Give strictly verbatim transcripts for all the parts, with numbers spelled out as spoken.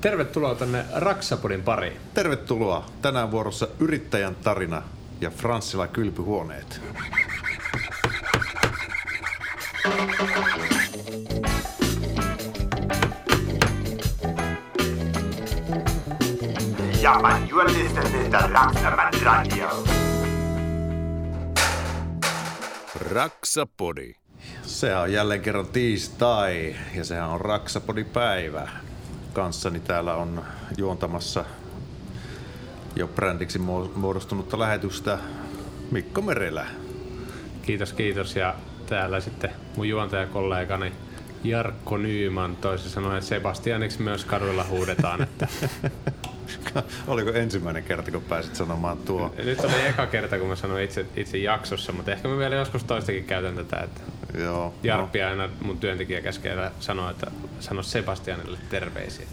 Tervetuloa tänne Raksapodin pariin. Tervetuloa. Tänään vuorossa Yrittäjän tarina ja Franssila Kylpyhuoneet. Ja man juhlisten sitä Raksaman radio. Raksapodi. Se on jälleen kerran tiistai ja sehän on Raksapodipäivä. Kanssani täällä on juontamassa jo brändiksi muodostunutta lähetystä Mikko Merelä. Kiitos, kiitos. Ja täällä sitten mun juontajakollegani Jarkko Nyyman, toisin sanoen Sebastianiksi myös kaduilla huudetaan. Että... Oliko ensimmäinen kerta, kun pääsit sanomaan tuo? Nyt oli eka kerta, kun mä sanoin itse, itse jaksossa, mutta ehkä mä vielä joskus toistakin käytän tätä. Että... Joo, Jarppi no. Aina mun työntekijä käskee sanoa, että sano Sebastianille terveisiä.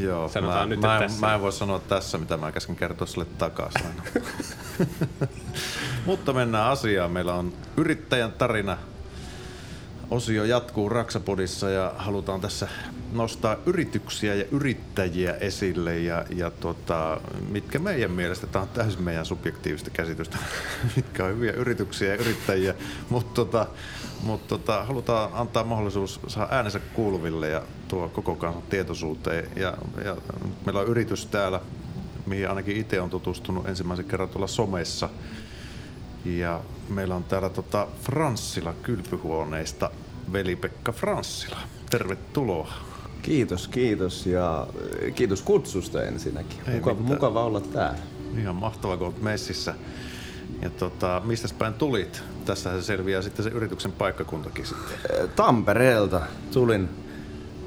Joo, sanotaan mä, nyt, mä, tässä... mä en voi sanoa tässä, mitä mä käsken kertoa sille takaisin. Mutta mennään asiaan. Meillä on Yrittäjän tarina. Osio jatkuu Raksapodissa ja halutaan tässä nostaa yrityksiä ja yrittäjiä esille ja, ja tota, mitkä meidän mielestä, tämä on täysin meidän subjektiivista käsitystä, mitkä on hyviä yrityksiä ja yrittäjiä, mutta tota, mut tota, halutaan antaa mahdollisuus saada äänensä kuuluville ja tuo koko kansan tietoisuuteen. Ja, ja meillä on yritys täällä, mihin ainakin itse on tutustunut ensimmäisen kerran tuolla somessa. Ja meillä on täällä tota Franssila Kylpyhuoneista Veli-Pekka Franssila. Tervetuloa. Kiitos, kiitos ja kiitos kutsusta ensinnäkin. Mukava, mukava olla täällä. Ihan mahtavaa, kun olet messissä. Ja tota, mistäs päin tulit? Tässähän se selviää sitten se yrityksen paikkakuntakin sitten. Tampereelta tulin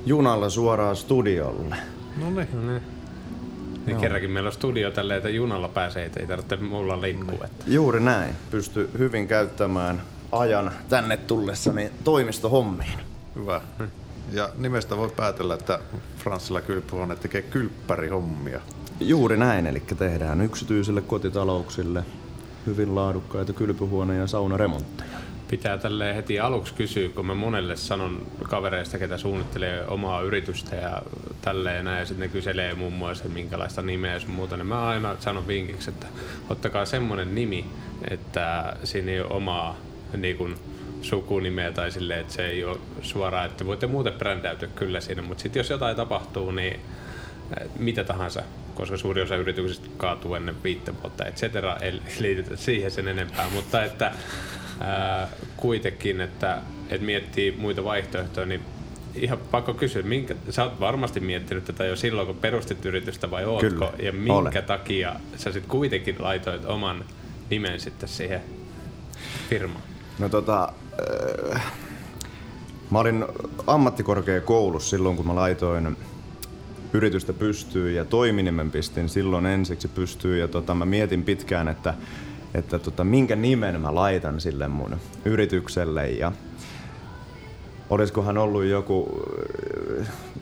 junalla suoraan studiolle. No niin. Niin kerrankin meillä on studio tälleen, että junalla pääsee, ei tarvitse mulla liikkua. Juuri näin. Pysty hyvin käyttämään ajan tänne tullessani toimistohommiin. Hyvä. Ja nimestä voi päätellä, että Franssila Kylpyhuone tekee kylppärihommia. Juuri näin, eli tehdään yksityisille kotitalouksille hyvin laadukkaita kylpyhuone- ja saunaremontteja. Pitää tälleen heti aluksi kysyä, kun mä monelle sanon kavereista, ketä suunnittelee omaa yritystä ja tälleen näin, ja sitten ne kyselee muun muassa, minkälaista nimeä ja sun muuta, niin mä aina sanon vinkiksi, että ottakaa semmonen nimi, että siinä ei ole omaa niin kun, sukunimeä tai silleen, että se ei ole suoraan, että voitte muuten brändäytyä kyllä siinä, mutta sitten jos jotain tapahtuu, niin mitä tahansa, koska suurin osa yrityksistä kaatuu ennen viittä vuotta, et cetera, ei liitetä siihen sen enempää, mutta että Ää, kuitenkin, että et miettii muita vaihtoehtoja, niin ihan pakko kysyä, minkä, sä oot varmasti miettinyt tätä jo silloin, kun perustit yritystä vai ootko? Kyllä, ja minkä olen. Takia sä sit kuitenkin laitoit oman nimen sitten siihen firmaan? No tota, äh, mä olin ammattikorkeakoulussa silloin, kun mä laitoin yritystä pystyyn ja toiminimen pistin silloin ensiksi pystyyn ja tota, mä mietin pitkään, että että tota, minkä nimen mä laitan sille mun yritykselle ja olisikohan ollut joku,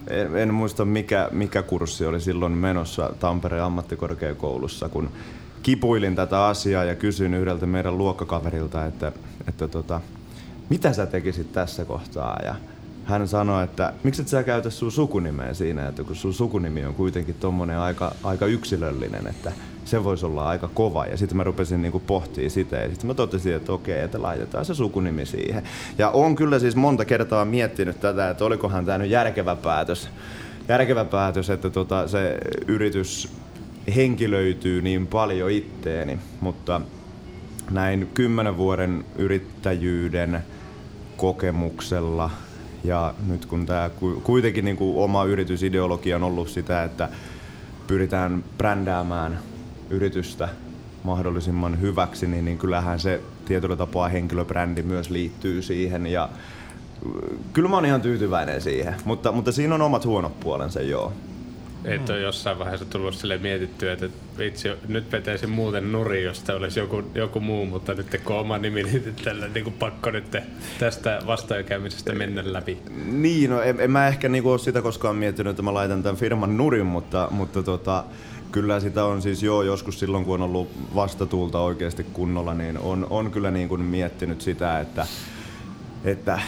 en, en muista mikä, mikä kurssi oli silloin menossa Tampereen ammattikorkeakoulussa, kun kipuilin tätä asiaa ja kysyin yhdeltä meidän luokkakaverilta, että, että tota, mitä sä tekisit tässä kohtaa ja hän sanoi, että mikset sä käytä sun sukunimeä siinä, että kun sun sukunimi on kuitenkin tommonen aika, aika yksilöllinen, että se voisi olla aika kova. Ja sitten mä rupesin niinku pohtimaan sitä ja sitten mä totesin, että okei, että laitetaan se sukunimi siihen. Ja on kyllä siis monta kertaa miettinyt tätä, että olikohan tää nyt järkevä päätös, järkevä päätös että tota se yritys henkilöityy niin paljon itteeni, mutta näin kymmenen vuoden yrittäjyyden kokemuksella ja nyt kun tämä kuitenkin niin kuin oma yritysideologia on ollut sitä, että pyritään brändäämään yritystä mahdollisimman hyväksi, niin, niin kyllähän se tietyllä tapaa henkilöbrändi myös liittyy siihen. Ja kyllä mä oon ihan tyytyväinen siihen, mutta, mutta siinä on omat huonot puolensa, joo. Et ole jossain vaiheessa tullut sille mietittyä, että vitsi, nyt vetäisin muuten nuri, jos tämä olisi joku, joku muu, mutta nyt kun oma nimi, niin tällä niin kuin pakko nyt tästä vastoinkäymisestä mennä läpi. Niin, no en, en mä ehkä niin kuin ole sitä koskaan miettinyt, että mä laitan tämän firman nurin, mutta, mutta tota, kyllä sitä on siis joo, joskus silloin kun on ollut vastatuulta oikeasti kunnolla, niin on, on kyllä niin kuin miettinyt sitä, että, että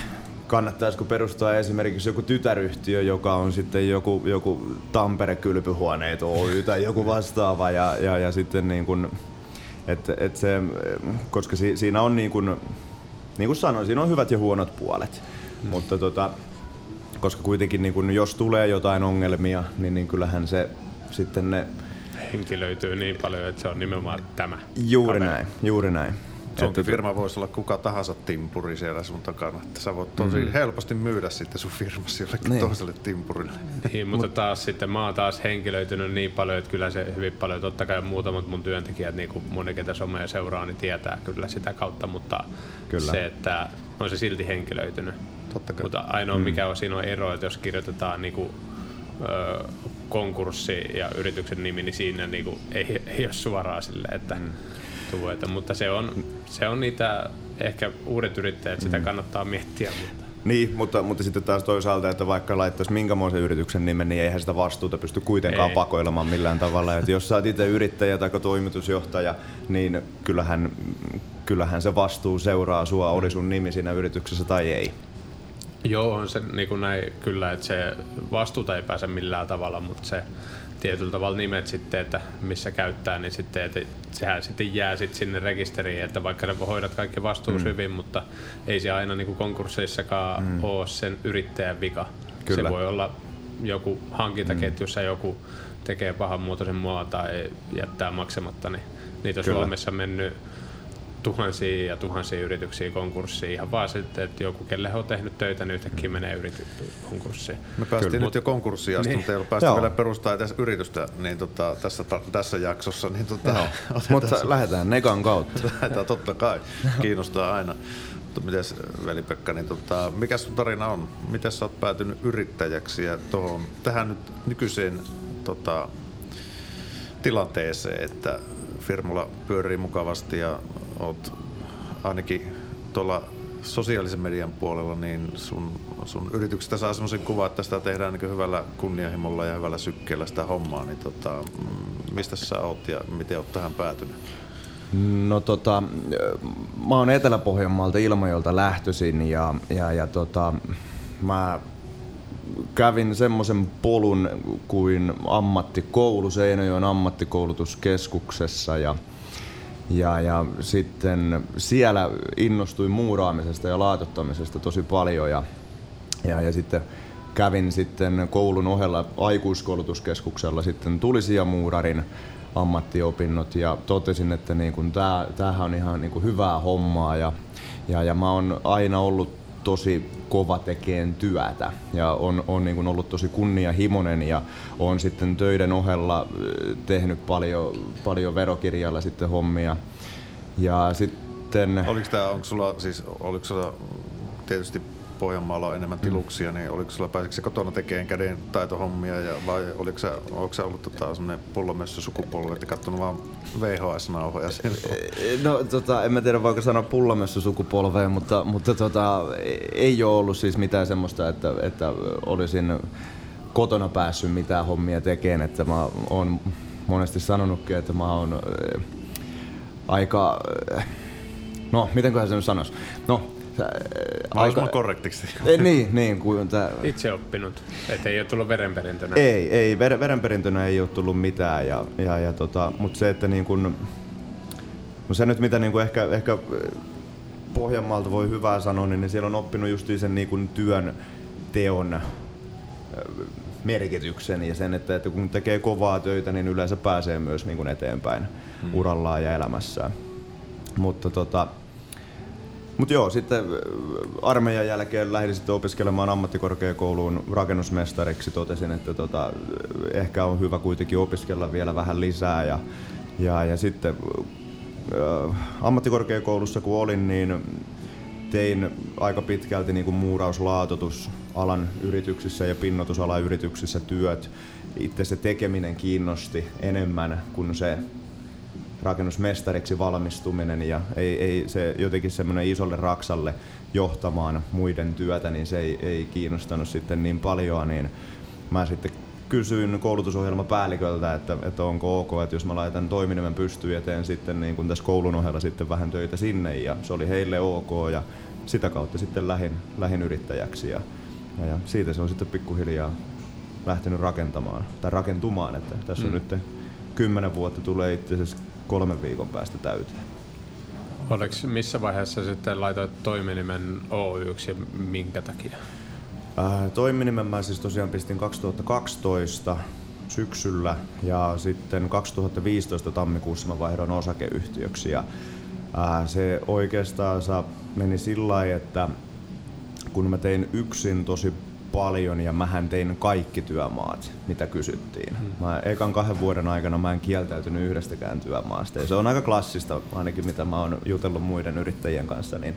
kannattaisiko perustaa esimerkiksi joku tytäryhtiö, joka on sitten joku, joku Tampereen Kylpyhuoneet Oy tai joku vastaava ja, ja, ja sitten niin kuin, et, et se, koska si, siinä on niin kuin, niin kuin sanoin, siinä on hyvät ja huonot puolet, mm. mutta tota, koska kuitenkin niin kuin, jos tulee jotain ongelmia, niin, niin kyllähän se sitten ne... Henki löytyy niin paljon, että se on nimenomaan tämä. Juuri kaveri. näin, juuri näin. Sunkin firma voisi olla kuka tahansa timpuri siellä sun takana, että sä voit tosi mm-hmm. helposti myydä sitten sun firmasi jollekin niin. toiselle timpurille. Niin, mutta taas sitten mä oon taas henkilöitynyt niin paljon, että kyllä se hyvin paljon, totta kai muutamat mun työntekijät, niin kuin moni ketä somea seuraa, niin tietää kyllä sitä kautta, mutta kyllä. se, että on se silti henkilöitynyt. Totta kai. Mutta ainoa mm-hmm. mikä on siinä on ero, että jos kirjoitetaan niin kuin, ö, konkurssi ja yrityksen nimi, niin siinä niin kuin, ei, ei ole suoraan sille, että... Mm. Tuota, mutta se on, se on niitä, ehkä uudet yrittäjät, sitä kannattaa miettiä. Mutta. Niin, mutta, mutta sitten taas toisaalta, että vaikka laittaisi minkämoisen yrityksen nimen, niin eihän sitä vastuuta pysty kuitenkaan ei. pakoilemaan millään tavalla. Että jos sä oot itse yrittäjä tai toimitusjohtaja, niin kyllähän, kyllähän se vastuu seuraa sua, oli sun nimi siinä yrityksessä tai ei. Joo, on se niin kuin näin kyllä, että se vastuuta ei pääse millään tavalla, mutta se... tietyllä tavalla nimet sitten, että missä käyttää, niin sitten, että sehän sitten jää sitten sinne rekisteriin, että vaikka ne hoidat kaikki vastuus mm. hyvin, mutta ei se aina niin kuin konkursseissakaan mm. ole sen yrittäjän vika. Kyllä. Se voi olla joku hankintaketjussa, mm. joku tekee pahanmuotoisen mua tai jättää maksamatta, niin niitä on Kyllä. Suomessa mennyt tuhansia ja tuhansia yrityksiä konkurssiin, ihan vaan sitten, että joku, kelle he on tehnyt töitä, niin yhtäkkiä menee konkurssiin. Me päästiin Kyllä, nyt mut... jo konkurssiin asti, niin. mutta ei ole päästy vielä perustamaan edes yritystä niin tota, tässä, ta, tässä jaksossa. Niin tota, mutta lähdetään Negan kautta. Lähdetään totta kai, kiinnostaa aina. Mites Veli-Pekka, niin tota, mikä sun tarina on? Miten sä oot päätynyt yrittäjäksi ja tohon, tähän nyt nykyiseen tota, tilanteeseen, että firmalla pyörii mukavasti ja oot ainakin tuolla sosiaalisen median puolella, niin sun, sun yrityksestä saa semmoisen kuvan, että sitä tehdään niin hyvällä kunnianhimolla ja hyvällä sykkeellä sitä hommaa. Niin tota, mistä sä oot ja miten oot tähän päätynyt? No tota, mä oon Etelä-Pohjanmaalta Ilmajolta lähtöisin ja, ja, ja tota, mä kävin semmoisen polun kuin ammattikoulu Seinojoen ammattikoulutuskeskuksessa ja Ja, ja sitten siellä innostuin muuraamisesta ja laatottamisesta tosi paljon ja, ja, ja sitten kävin sitten koulun ohella aikuiskoulutuskeskuksella sitten tulisijamuurarin ammattiopinnot ja totesin, että niin kun tää, tämähän on ihan niin kun hyvää hommaa ja, ja, ja mä oon aina ollut tosi kova tekeen työtä ja on, on niin kuin ollut tosi kunnianhimoinen ja on sitten töiden ohella tehnyt paljon, paljon verokirjalla sitten hommia. Ja sitten... Oliko tää, onko sulla siis, oliko sulla tietysti Pohjanmaalla on enemmän tiluksia, mm. niin oliko sulla pääseksi kotona tekemään käden taitohommia ja vai oliko sä, oliko sä ollut tota, semmoinen pullomössö sukupolvi, että katsonut vaan V H S-nauhoja siellä? No tota, en mä tiedä voiko sanoa pullomössö sukupolveen, mutta, mutta tota, ei ole ollut siis mitään semmoista, että, että olisin kotona päässyt mitään hommia tekemään, että mä oon monesti sanonutkin, että mä oon äh, aika, äh, no mitenköhän se nyt sanoisi, no aika korrektiksi. Ei, niin, niin kuin tää... Itse oppinut, et ei ole tullut verenperintönä. Ei, ei ver, verenperintönä ei ole tullut mitään ja ja ja tota, mut se että niin kun, no se nyt mitä niin kun ehkä ehkä Pohjanmaalta voi hyvää sanoa, niin siellä on oppinut justi sen niin kun työn teon merkityksen ja sen, että, että kun tekee kovaa töitä, niin yleensä pääsee myös niin kun eteenpäin hmm. urallaan ja elämässään. Mutta tota Mut joo, sitten armeijan jälkeen lähdin sitten opiskelemaan ammattikorkeakouluun rakennusmestariksi. Totesin, että tota, ehkä on hyvä kuitenkin opiskella vielä vähän lisää. Ja, ja, ja sitten äh, ammattikorkeakoulussa kun olin, niin tein aika pitkälti niin kuin muurauslaatotusalan yrityksissä ja pinnoitusalan yrityksissä työt. Itse se tekeminen kiinnosti enemmän kuin se rakennusmestariksi valmistuminen ja ei, ei se jotenkin semmoinen isolle raksalle johtamaan muiden työtä, niin se ei, ei kiinnostanut sitten niin paljon, niin mä sitten kysyin koulutusohjelmapäälliköltä, että, että onko ok, että jos mä laitan toiminimen pystyyn ja teen sitten niin kuin tässä koulun ohella sitten vähän töitä sinne ja se oli heille ok ja sitä kautta sitten lähin, lähin yrittäjäksi ja, ja, ja siitä se on sitten pikkuhiljaa lähtenyt rakentamaan tai rakentumaan, että tässä on mm. nyt kymmenen vuotta tulee itse asiassa kolmen viikon päästä täyteen. Oliko missä vaiheessa sitten laitoit toiminimen Oy:ksi ja minkä takia? Äh, toiminimen mä siis tosiaan pistin kaksituhattakaksitoista syksyllä ja sitten kaksituhattaviisitoista tammikuussa mä vaihdoin osakeyhtiöksi ja äh, se oikeastaan meni sillä lailla, että kun mä tein yksin tosi paljon ja mähän tein kaikki työmaat, mitä kysyttiin. Mä ekan kahden vuoden aikana mä en kieltäytynyt yhdestäkään työmaasta. Ja se on aika klassista, ainakin mitä mä oon jutellut muiden yrittäjien kanssa, niin,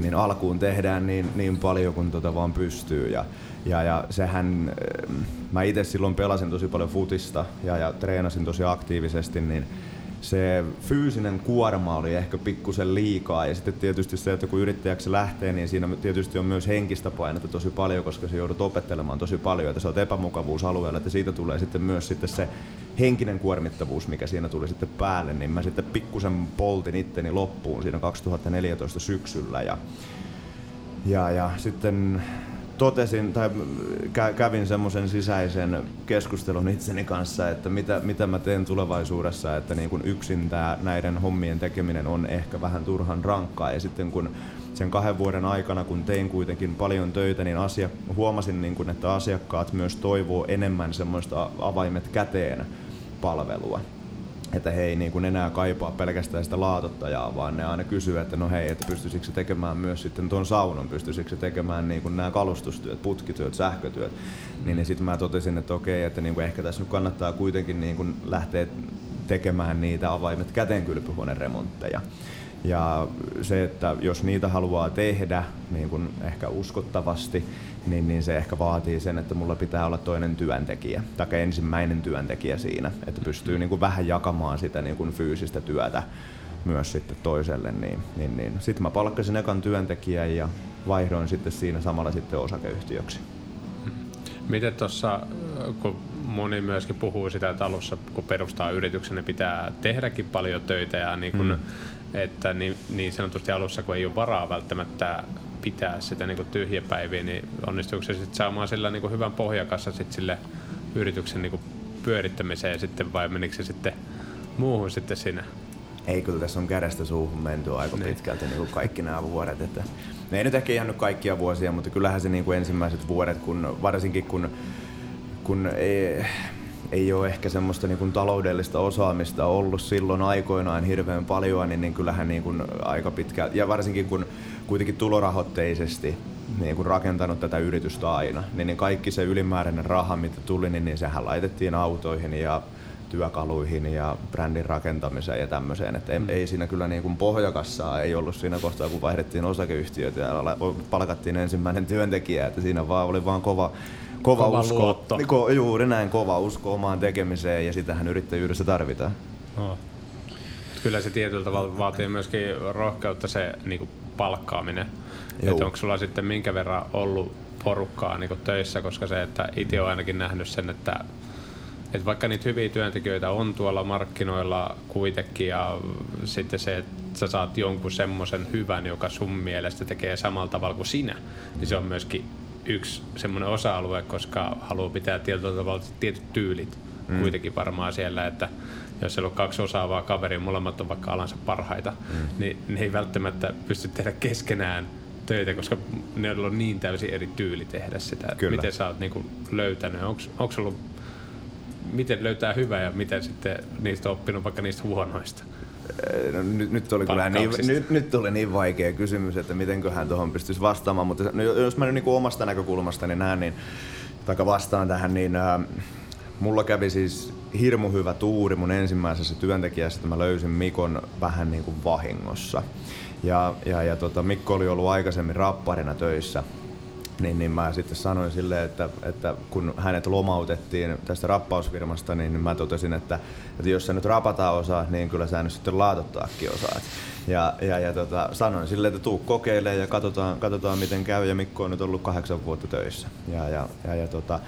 niin alkuun tehdään niin, niin paljon kuin tota vaan pystyy. Ja, ja, ja sehän, mä itse silloin pelasin tosi paljon futista ja, ja treenasin tosi aktiivisesti, niin se fyysinen kuorma oli ehkä pikkusen liikaa ja sitten tietysti se, että kun yrittäjäksi lähtee, niin siinä tietysti on myös henkistä painetta tosi paljon, koska se joudut opettelemaan tosi paljon, että sä oot epämukavuusalueella, että siitä tulee sitten myös sitten se henkinen kuormittavuus, mikä siinä tuli sitten päälle, niin mä sitten pikkusen poltin itteni loppuun siinä kaksituhattaneljätoista syksyllä ja, ja, ja sitten totesin tai kävin semmoisen sisäisen keskustelun itseni kanssa, että mitä, mitä mä teen tulevaisuudessa, että niin kun yksin tää, näiden hommien tekeminen on ehkä vähän turhan rankkaa. Ja sitten kun sen kahden vuoden aikana, kun tein kuitenkin paljon töitä, niin asia, huomasin, niin kun, että asiakkaat myös toivoo enemmän semmoista avaimet käteen palvelua. Että he ei niin kuin enää kaipaa pelkästään sitä laatottajaa, vaan ne aina kysyy, että no hei, että pystyisikö se tekemään myös sitten tuon saunan, pystyisikö se tekemään niin kuin nämä kalustustyöt, putkityöt, sähkötyöt. Niin, niin sitten mä totesin, että okei, että niin kuin ehkä tässä nyt kannattaa kuitenkin niin kuin lähteä tekemään niitä avaimet käteen kylpyhuoneremontteja. Ja se, että jos niitä haluaa tehdä niin kuin ehkä uskottavasti, niin, niin se ehkä vaatii sen, että mulla pitää olla toinen työntekijä, tai ensimmäinen työntekijä siinä, että pystyy niin kuin vähän jakamaan sitä niin kuin fyysistä työtä myös sitten toiselle. Niin, niin, niin. Sitten mä palkkasin ekan työntekijän ja vaihdoin sitten siinä samalla sitten osakeyhtiöksi. Miten tuossa, kun moni myöskin puhuu sitä, että alussa kun perustaa yrityksen, ne pitää tehdäkin paljon töitä ja niin kun, mm. että niin, niin sanotusti alussa, kun ei ole varaa välttämättä pitää sitä niin kuin tyhjäpäiviä, niin onnistuuko se sitten saamaan sillä niin kuin hyvän pohjakassa sitten sille yrityksen niin kuin pyörittämiseen sitten, vai menikö se sitten muuhun sitten sinä? Ei, kyllä tässä on kädestä suuhun menty aika niin. pitkälti niin kuin kaikki nämä vuodet. Että ne ei nyt ehkä ihan nyt kaikkia vuosia, mutta kyllähän se niin kuin ensimmäiset vuodet, kun, varsinkin kun, kun ei, ei ole ehkä semmoista niin kuin taloudellista osaamista ollut silloin aikoinaan hirveän paljon, niin, niin kyllähän niin kuin aika pitkään, ja varsinkin kun kuitenkin tulorahoitteisesti niin kun rakentanut tätä yritystä aina, niin, niin kaikki se ylimääräinen raha, mitä tuli, niin, niin sehän laitettiin autoihin ja työkaluihin ja brändin rakentamiseen ja tämmöiseen. Että ei, mm. ei siinä kyllä niin kuin pohjakassaa ei ollut siinä kohtaa, kun vaihdettiin osakeyhtiöitä ja palkattiin ensimmäinen työntekijä, että siinä vaan oli vaan kova, kova, kova usko. Ko, juuri näin, kova usko omaan tekemiseen ja sitähän yrittäjyydessä tarvitaan. No. Kyllä se tietyllä tavalla vaatii myöskin rohkeutta se niin kuin palkkaaminen. Onko sulla sitten minkä verran ollut porukkaa niin kuin töissä, koska se, että itse olen ainakin nähnyt sen, että et vaikka niitä hyviä työntekijöitä on tuolla markkinoilla kuitenkin ja sitten se, että sä saat jonkun semmoisen hyvän, joka sun mielestä tekee samalla tavalla kuin sinä, niin se on myöskin yksi semmoinen osa-alue, koska haluaa pitää tietyllä tavalla tietyt tyylit mm. kuitenkin varmaan siellä, että jos siellä on kaksi osaavaa kaveria, molemmat on vaikka alansa parhaita, mm. niin ne ei välttämättä pysty tehdä keskenään töitä, koska ne on niin täysin eri tyyli tehdä sitä. Kyllä. Miten sä oot niinku löytänyt? Onks, onks ollut miten löytää hyvää ja miten sitten niistä on oppinut vaikka niistä huonoista? No, nyt, nyt, oli kyllä niin, nyt, nyt oli niin vaikea kysymys, että mitenköhän tuohon pystyisi vastaamaan, mutta no, jos mä nyt niin omasta näkökulmastani näen, niin, taikka vastaan tähän, niin äh, mulla kävi siis hirmu hyvä tuuri mun ensimmäisessä työntekijässä, että mä löysin Mikon vähän niin kuin vahingossa. Ja, ja, ja tota, Mikko oli ollut aikaisemmin rapparina töissä. Niin, niin mä sitten sanoin silleen, että, että kun hänet lomautettiin tästä rappausfirmasta, niin mä totesin, että, että jos sä nyt rapataan osaat, niin kyllä sä nyt sitten laatottaakin osaat. Ja, ja, ja tota, sanoin silleen, että tuu kokeilemaan ja katsotaan, katsotaan miten käy. Ja Mikko on nyt ollut kahdeksan vuotta töissä. Ja, ja, ja, ja tota,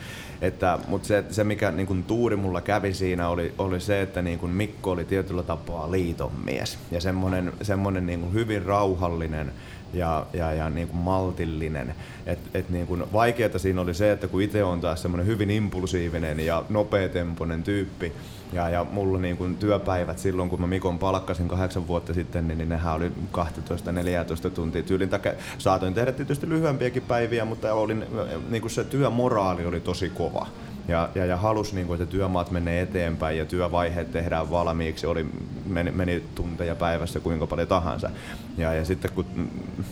mutta se, se, mikä niin kun tuuri mulla kävi siinä, oli, oli se, että niin kun Mikko oli tietyllä tapaa liitonmies. Ja semmoinen, semmoinen niin kun hyvin rauhallinen ja, ja, ja niin kun maltillinen. Et, et niin kun vaikeata siinä oli se, että kun itse on taas semmoinen hyvin impulsiivinen ja nopeatempoinen tyyppi, Ja, ja mulla niin kun työpäivät silloin, kun mä Mikon palkkasin kahdeksan vuotta sitten, niin, niin nehän oli kaksitoista neljätoista tuntia tyylin. Takia saatoin tehdä tietysti lyhyempiäkin päiviä, mutta olin, niin kun se työmoraali oli tosi kova. Ja, ja, ja halusi, niin kun, että työmaat menee eteenpäin ja työvaiheet tehdään valmiiksi. Oli, meni, meni tunteja päivässä kuinka paljon tahansa. Ja, ja sitten kun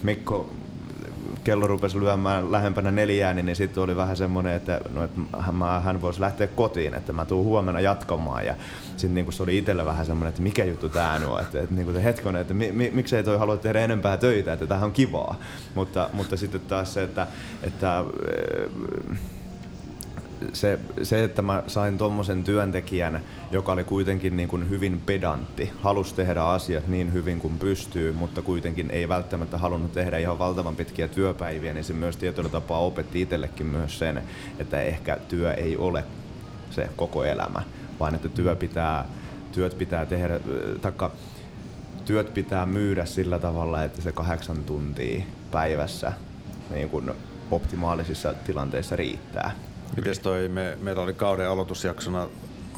Mikko... kello rupesi lyömään lähempänä neljään, niin sitten oli vähän semmoinen, että, no, että hän voisi lähteä kotiin, että mä tuun huomenna jatkamaan. Ja sitten niin se oli itsellä vähän semmoinen, että mikä juttu tää on, että, että, niin se hetkonen, että mi, mi, miksei toi halua tehdä enempää töitä, että tämähän on kivaa. Mutta, mutta sitten taas se, että, että Se, se, että mä sain tommosen työntekijän, joka oli kuitenkin niin kuin hyvin pedantti, halusi tehdä asiat niin hyvin kuin pystyy, mutta kuitenkin ei välttämättä halunnut tehdä ihan valtavan pitkiä työpäiviä, niin se myös tietyllä tapaa opetti itsellekin myös sen, että ehkä työ ei ole se koko elämä, vaan että työ pitää, työt pitää tehdä, taikka työt pitää myydä sillä tavalla, että se kahdeksan tuntia päivässä niin kuin optimaalisissa tilanteissa riittää. Mites toi, me, meillä oli kauden aloitusjaksona,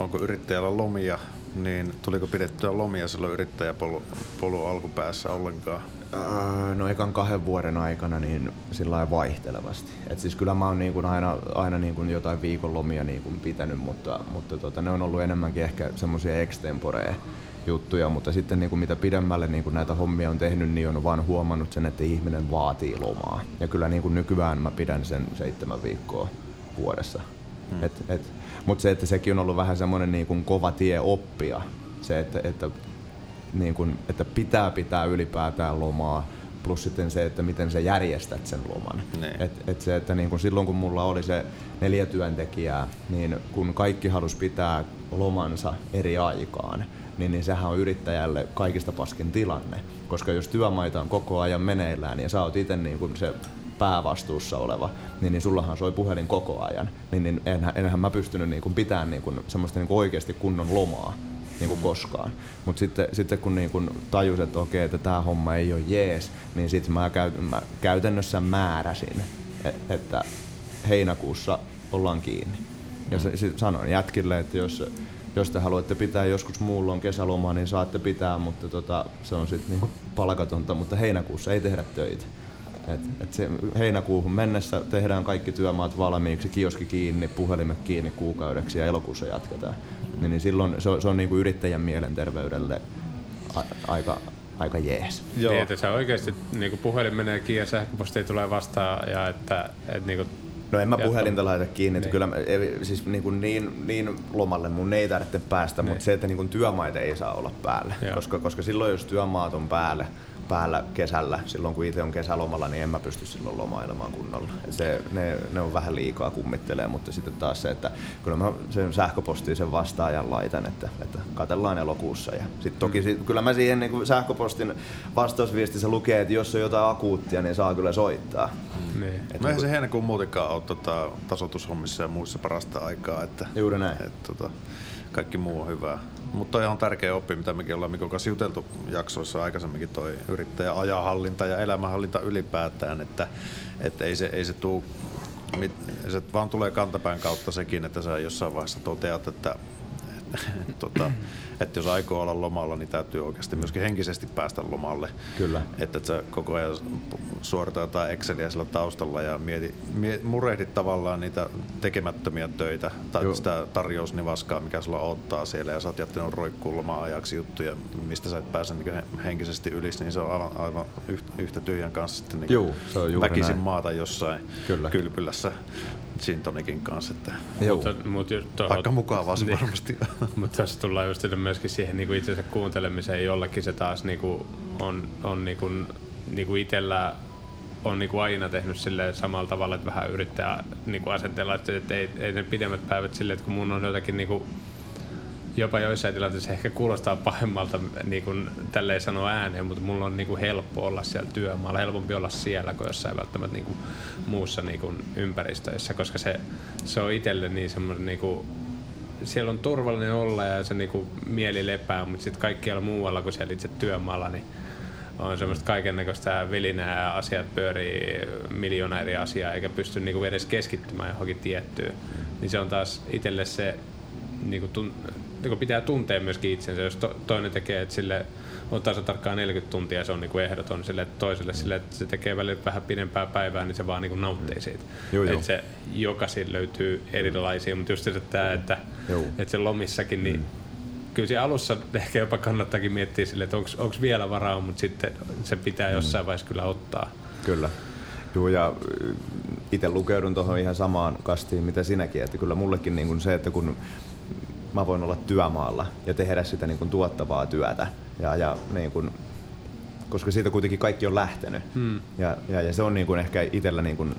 onko yrittäjällä lomia, niin tuliko pidettyä lomia silloin yrittäjäpolun alkupäässä ollenkaan? Öö, no ekan kahden vuoden aikana niin sillain vaihtelevasti. Et siis kyllä mä oon niin kuin aina, aina niin kuin jotain viikon lomia niin kuin pitänyt, mutta, mutta tota, ne on ollut enemmänkin ehkä semmoisia extemporeja juttuja, mutta sitten niin kuin mitä pidemmälle niin kuin näitä hommia on tehnyt, niin on vaan huomannut sen, että ihminen vaatii lomaa. Ja kyllä niin kuin nykyään mä pidän sen seitsemän viikkoa vuodessa. Hmm. Et, et, mutta se, että sekin on ollut vähän semmoinen niin kuin kova tie oppia. Se, että, että, niin kuin, että pitää pitää ylipäätään lomaa, plus sitten se, että miten sä järjestät sen loman. Hmm. Et, et se, että niin kuin silloin kun mulla oli se neljä työntekijää, niin kun kaikki halusi pitää lomansa eri aikaan, niin, niin sehän on yrittäjälle kaikista paskin tilanne. Koska jos työmaita on koko ajan meneillään ja sä oot ite niin kuin se päävastuussa oleva, niin, niin sullahan soi puhelin koko ajan, niin, niin enhän, enhän mä pystynyt niin kuin pitämään niin kuin semmoista niin kuin oikeasti kunnon lomaa niin kuin koskaan. Mutta sitten, sitten kun niin kuin tajus, että okei, että tää homma ei ole jees, niin sitten mä, käyt, mä käytännössä määräsin, että heinäkuussa ollaan kiinni. Ja sitten sanoin jätkille, että jos, jos te haluatte pitää joskus muulla on kesälomaa, niin saatte pitää, mutta tota, se on sitten niin kuin palkatonta, mutta heinäkuussa ei tehdä töitä. Et, et se heinäkuuhun mennessä tehdään kaikki työmaat valmiiksi, kioski kiinni, puhelimet kiinni kuukaudeksi ja elokuussa jatketaan. Niin, niin silloin se on, se on niinku yrittäjän mielenterveydelle a, aika, aika jees. Joo. Niin, että sä oikeasti niinku puhelin menee kiinni ja sähköposti tulee vastaan. Ja että, et niinku no en mä puhelinta laita kiinni, että niin. Kyllä mä, siis niin, niin, niin lomalle mun ei tarvitse päästä, niin. Mutta se, että niin työmaita ei saa olla päällä, koska, koska silloin jos työmaat on päällä, päällä kesällä, silloin kun itse on kesälomalla, niin en mä pysty silloin lomailemaan kunnolla. Se, ne, ne on vähän liikaa kummittelee, mutta sitten taas se, että kyllä mä sen sähköpostiin sen vastaajan laitan, että, että katsellaan elokuussa. Ja sit toki sit, kyllä mä siihen niin sähköpostin vastausviestissä lukee, että jos on jotain akuuttia, niin saa kyllä soittaa. Niin. No eihän se heinäkuun muutenkaan ole tota, tasoitushommissa ja muissa parasta aikaa, että juuri näin. Et, tota, kaikki muu on hyvää. Mutta ihan tärkeä oppi, mitä mekin ollaan Mikon kanssa juteltu jaksoissa aikaisemminkin, toi yrittäjän ajanhallinta ja elämänhallinta ylipäätään, että, että ei se, ei se tuu, se vaan tulee kantapään kautta sekin, että sä jossain vaiheessa toteat, että Tota, että jos aikoo olla lomalla, niin täytyy oikeasti myöskin henkisesti päästä lomalle. Kyllä. Että et sä koko ajan suorita jotain Exceliä sillä taustalla ja mieti, mieti, murehdit tavallaan niitä tekemättömiä töitä tai Joo. sitä tarjousnivaskaa, mikä sulla ottaa siellä ja sä oot jättänyt roikkuun loma-ajaksi juttuja, mistä sä et pääse niin henkisesti ylis, niin se on aivan, aivan yhtä tyhjän kanssa sitten niin Joo, se on juuri väkisin näin. Maata jossain Kyllä. kylpylässä. Sintonikin kanssa, että mut, mut, to, aika mukavaa se niin, varmasti. Mutta tässä tullaan just myöskin siihen niinku itsensä kuuntelemiseen, jollakin se taas niinku on, on niinku, niinku itsellä on niinku aina tehnyt silleen samalla tavalla, että vähän yrittää niinku asentella, että ei, ei ne pidemmät päivät silleen, että kun mun on jotakin niinku jopa joissain tilanteissa ehkä kuulostaa pahemmalta niin kuin tälleen sanoa ääneen, mutta mulla on niin kuin helppo olla siellä työmaalla, helpompi olla siellä kuin jossain välttämättä niin kuin muussa niin kuin ympäristöissä, koska se, se on itselle niin semmoinen, niin kuin, siellä on turvallinen olla ja se niin kuin mieli lepää, mutta sitten kaikkialla muualla kuin siellä itse työmaalla, niin on semmoista kaikennäköistä vilinää ja asiat pyörii miljoona eri asiaa eikä pysty niin kuin edes keskittymään johonkin tiettyyn, niin se on taas itselle se, niin kuin tun- niin pitää tuntea myöskin itsensä, jos to- toinen tekee, että sille ottaa se tarkkaan neljäkymmentä tuntia, se on niin kuin ehdoton sille toiselle, sille, että se tekee välillä vähän pidempää päivää, niin se vaan niin kuin nauttii siitä. Joo, että se jokaisiin löytyy erilaisia, mutta just se, että, että, että se lomissakin, niin kyllä siinä alussa ehkä jopa kannattaakin miettiä sille, että onko vielä varaa, mutta sitten se pitää jossain vaiheessa kyllä ottaa. Kyllä. Joo, ja itse lukeudun tuohon ihan samaan kastiin, mitä sinäkin, että kyllä mullekin niin kuin se, että kun mä voin olla työmaalla ja tehdä sitä niin kuin tuottavaa työtä, ja, ja niin kuin, koska siitä kuitenkin kaikki on lähtenyt. Hmm. Ja, ja, ja se on niin kuin ehkä itsellä niin kuin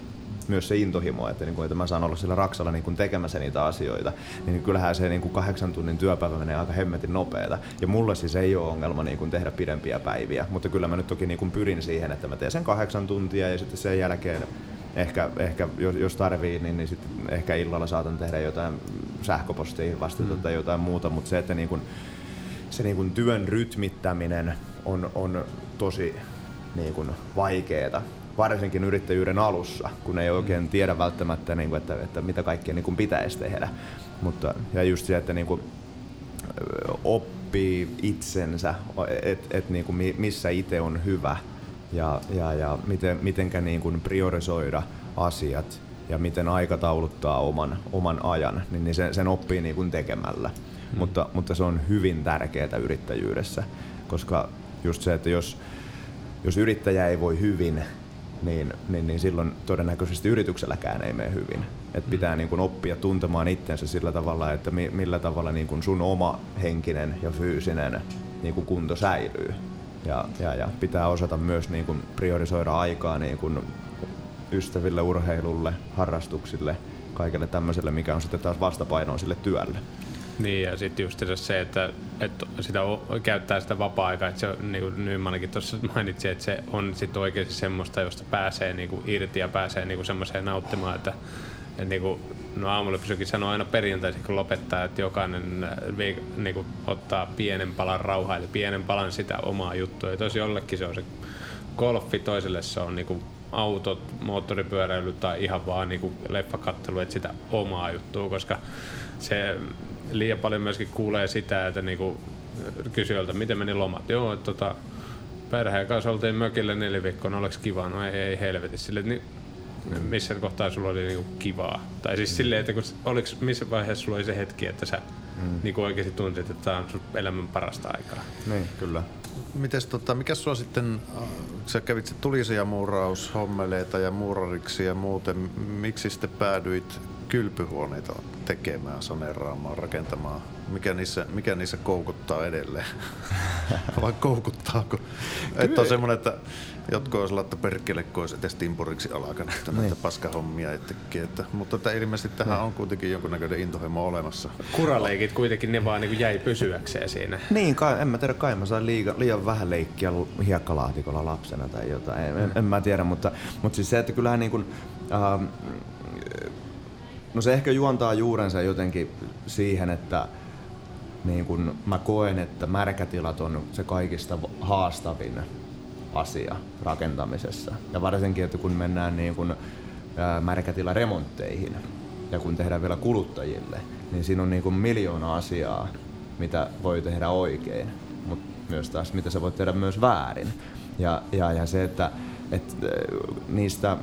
myös se intohimo, että, niin kuin, että mä saan olla siellä Raksalla niin kuin tekemässä niitä asioita, niin kyllähän se niin kuin kahdeksan tunnin työpäivä menee aika hemmetin nopeeta. Ja mulla siis ei ole ongelma niin kuin tehdä pidempiä päiviä, mutta kyllä mä nyt toki niin kuin pyrin siihen, että mä teen sen kahdeksan tuntia ja sitten sen jälkeen Ehkä, ehkä jos tarvii, niin, niin sitten ehkä illalla saatan tehdä jotain sähköpostiin vastata mm. tai jotain muuta, mutta se, että niin kun, se niin kun työn rytmittäminen on, on tosi niin kun vaikeeta, varsinkin yrittäjyyden alussa, kun ei oikein tiedä välttämättä, niin kun, että, että mitä kaikkea niin kun pitäisi tehdä. Mutta, ja just se, että niin kun, oppii itsensä, että et, niin kun, missä itse on hyvä. Ja, ja, ja miten, mitenkä niin kuin priorisoida asiat ja miten aikatauluttaa oman, oman ajan, niin, niin sen, sen oppii niin kuin tekemällä. Hmm. Mutta, mutta se on hyvin tärkeää yrittäjyydessä, koska just se, että jos, jos yrittäjä ei voi hyvin, niin, niin, niin silloin todennäköisesti yritykselläkään ei mene hyvin. Et pitää niin kuin oppia tuntemaan itsensä sillä tavalla, että mi, millä tavalla niin kuin sun oma henkinen ja fyysinen niin kuin kunto säilyy. Ja, ja, ja pitää osata myös niin kuin priorisoida aikaa niin kuin ystäville, urheilulle, harrastuksille, kaikelle tämmöiselle, mikä on sitten taas vastapainoa sille työlle. Niin, ja sitten just se, että, että sitä käyttää sitä vapaa-aikaa, että se, niin kuin Nyymanakin tuossa mainitsi, että se on sitten oikeasti semmoista, josta pääsee niin kuin irti ja pääsee niin kuin semmoiseen nauttimaan, että ja niin kuin, no aamulypsykin sanoo aina perjantaisin, kun lopettaa, että jokainen viik- niin kuin ottaa pienen palan rauhaa, eli pienen palan sitä omaa juttua. Ja tosi jollekin se on se golfi, toiselle se on niin kuin autot, moottoripyöräily tai ihan vaan niin kuin leffakattelu, että sitä omaa juttua, koska se liian paljon myöskin kuulee sitä, että niin kuin kysyjältä, miten meni lomat? Joo, että tota, perheen kanssa oltiin mökillä neljä viikkoa, oleks kiva? No ei, ei helveti. Silleen, niin missä kohtaa sulla oli niinku kivaa? Tai siis silleen, että kun oliks, missä vaiheessa sulla oli se hetki, että sä mm. niinku oikeasti tuntit, että tää on sun elämän parasta aikaa? Niin, kyllä. Mites tota, mikä sulla sitten, sä kävit se tulisijamuraushommelita ja muurariksi ja muuten, miksi sitten päädyit kylpyhuoneita tekemään, saneeraamaan, rakentamaan? Mikä niissä, mikä niissä koukuttaa edelleen? Vai koukuttaako? Että on semmoinen, että jotkut olisivat laittaneet perkele, kun olisi edes timpuriksi alkanut näitä paskahommia. Että, mutta että ilmeisesti tähän on kuitenkin jonkunnäköinen intohimo olemassa. Kuraleikit kuitenkin, ne vaan niin jäi pysyäkseen siinä. Niin, kai, en mä tiedä, kai mä sain liian, liian vähän leikkiä hiekkalaatikolla lapsena tai jotain. En, en, en mä tiedä, mutta, mutta siis se, että kyllähän niin kuin, ähm, no se ehkä juontaa juurensa jotenkin siihen, että niin kun mä koen, että märkätilat on se kaikista haastavin asia rakentamisessa. Ja varsinkin, että kun mennään niin kun märkätilaremontteihin ja kun tehdään vielä kuluttajille, niin siinä on niin kun miljoona asiaa, mitä voi tehdä oikein, mutta myös taas, mitä sä voit tehdä myös väärin. Ja, ja, ja se, että, että niistä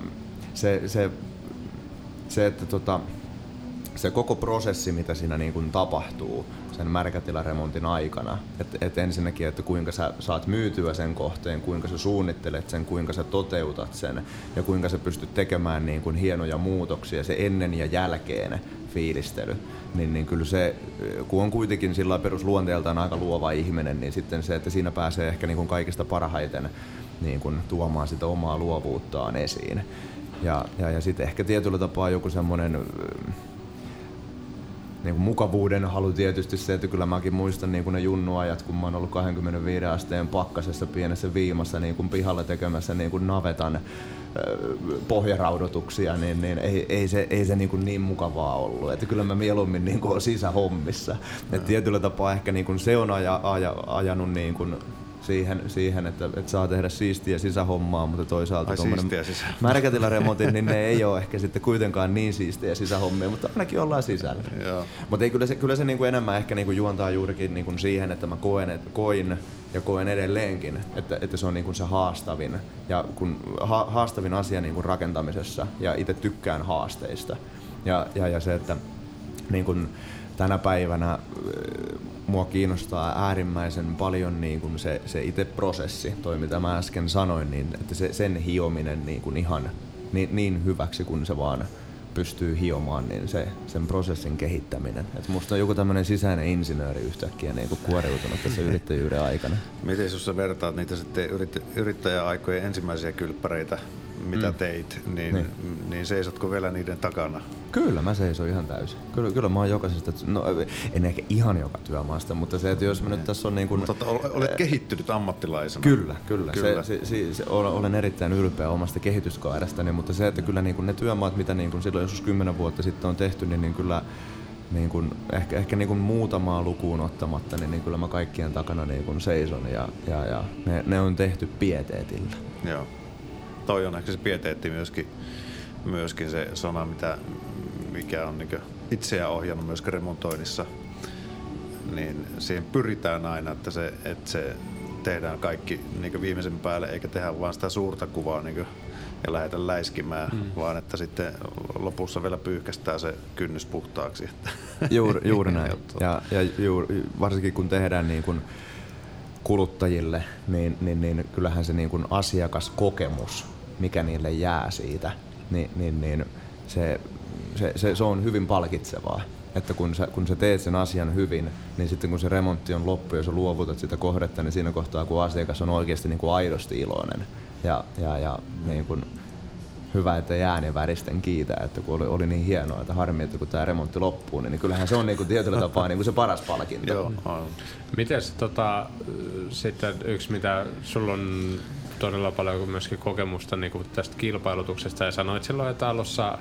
se, se, se että tota, se koko prosessi, mitä siinä niin kun tapahtuu sen märkätilaremontin aikana, että et ensinnäkin, että kuinka sä saat myytyä sen kohteen, kuinka sä suunnittelet sen, kuinka sä toteutat sen ja kuinka sä pystyt tekemään niin kun hienoja muutoksia, se ennen ja jälkeen fiilistely, niin, niin kyllä se, kun on kuitenkin sillä perusluonteeltaan aika luova ihminen, niin sitten se, että siinä pääsee ehkä niin kun kaikista parhaiten niin kun tuomaan sitä omaa luovuuttaan esiin. Ja, ja, ja sitten ehkä tietyllä tapaa joku semmoinen niin kuin mukavuuden halu tietysti se, että kyllä mäkin muistan niin kuin ne junnuajat, kun mä oon ollut kaksikymmentäviisi asteen pakkasessa pienessä viimassa niin kuin pihalla tekemässä niin kuin navetan pohjaraudotuksia, niin, niin ei, ei se, ei se niin, kuin niin mukavaa ollut. Että kyllä mä mieluummin niin kuin olen sisähommissa. No. Et tietyllä tapaa ehkä niin kuin se on aja, aja, ajanut niin kuin siihen, siihen että, että saa tehdä siistiä sisähommaa, mutta toisaalta märkätilaremontit, niin ne ei ole ehkä sitten kuitenkaan niin siistiä sisähommia, mutta ainakin ollaan sisällä. Mutta kyllä se, kyllä se niin kuin enemmän ehkä niin kuin juontaa juurikin niin kuin siihen, että mä koen, että koin ja koen edelleenkin, että, että se on niin kuin se haastavin, ja kun ha, haastavin asia niin kuin rakentamisessa, ja itse tykkään haasteista. Ja, ja, ja se, että niin kuin tänä päivänä mua kiinnostaa äärimmäisen paljon niin kuin se, se itse prosessi, toi mitä mä äsken sanoin, niin että se, sen hiominen niin kuin ihan niin, niin hyväksi kuin se vaan pystyy hiomaan, niin se, sen prosessin kehittäminen. Et musta on joku tämmöinen sisäinen insinööri yhtäkkiä niin kuin kuoriutunut tässä yrittäjyyden aikana. Miten jos sä vertaat niitä sitten yrittäjäaikojen ensimmäisiä kylppäreitä, mitä mm. teit, niin, niin. niin seisotko vielä niiden takana? Kyllä mä seison ihan täysin. Kyllä, kyllä mä oon jokaisesta, no en ehkä ihan joka työmaasta, mutta se, että jos mä nyt tässä on niin kuin... Mutta olet kehittynyt ammattilaisena. Kyllä, kyllä. kyllä. Se, se, se, olen erittäin ylpeä omasta kehityskaarestani, mutta se, että kyllä niin kuin ne työmaat, mitä niin kuin silloin joskus kymmenen vuotta sitten on tehty, niin, niin kyllä niin kuin, ehkä, ehkä niin kuin muutamaa lukuun ottamatta, niin, niin kyllä mä kaikkien takana niin kuin seison ja, ja, ja ne, ne on tehty pieteetillä. Joo. Toi on ehkä se pieteetti myöskin, myöskin se sana, mitä, mikä on niin itseä ohjannut myöskin remontoinnissa. Niin siihen pyritään aina, että se, että se tehdään kaikki niin viimeisen päälle, eikä tehdä vaan sitä suurta kuvaa niin ja lähdetä läiskimään, mm. vaan että sitten lopussa vielä pyyhkästää se kynnys puhtaaksi. Juuri, juuri näin. Ja, ja juuri, varsinkin kun tehdään niin kuin kuluttajille, niin, niin, niin kyllähän se niin kuin asiakaskokemus, mikä niille jää siitä, niin, niin, niin se, se, se, se on hyvin palkitsevaa. Että kun sä, kun sä teet sen asian hyvin, niin sitten kun se remontti on loppu ja sä luovutat sitä kohdetta, niin siinä kohtaa kun asiakas on oikeasti niin kuin aidosti iloinen ja, ja, ja niin kuin hyvä, että jääni väristen kiitä, että kun oli, oli niin hienoa, että harmi, että kun tämä remontti loppuu, niin kyllähän se on niin kuin tietyllä tapaa niin kuin se paras palkinto. Joo, on. Mites tota, sitten yksi, mitä sulla on todella paljon myöskin kokemusta niin kuin tästä kilpailutuksesta, ja sanoit silloin, että alussa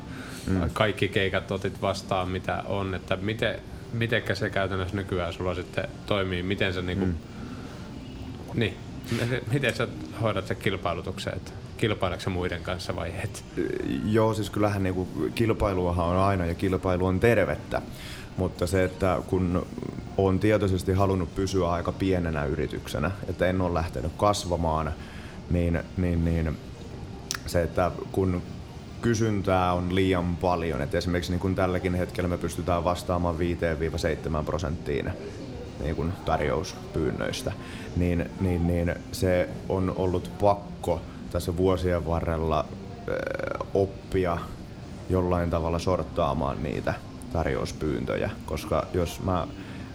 mm. kaikki keikat otit vastaan, mitä on, että miten, mitenkä se käytännössä nykyään sulla sitten toimii, miten sä, niin kuin, mm. niin, miten sä hoidat sen kilpailutuksen, että kilpaileksä muiden kanssa vai et? Joo, siis kyllähän niin kuin, kilpailuahan on aina ja kilpailu on tervettä, mutta se, että kun olen tietoisesti halunnut pysyä aika pienenä yrityksenä, että en ole lähtenyt kasvamaan, niin, niin, niin se, että kun kysyntää on liian paljon, että esimerkiksi niin kun tälläkin hetkellä me pystytään vastaamaan viidestä seitsemään prosenttiin niin kun tarjouspyynnöistä, niin, niin, niin se on ollut pakko tässä vuosien varrella äh, oppia jollain tavalla sorttaamaan niitä tarjouspyyntöjä, koska jos mä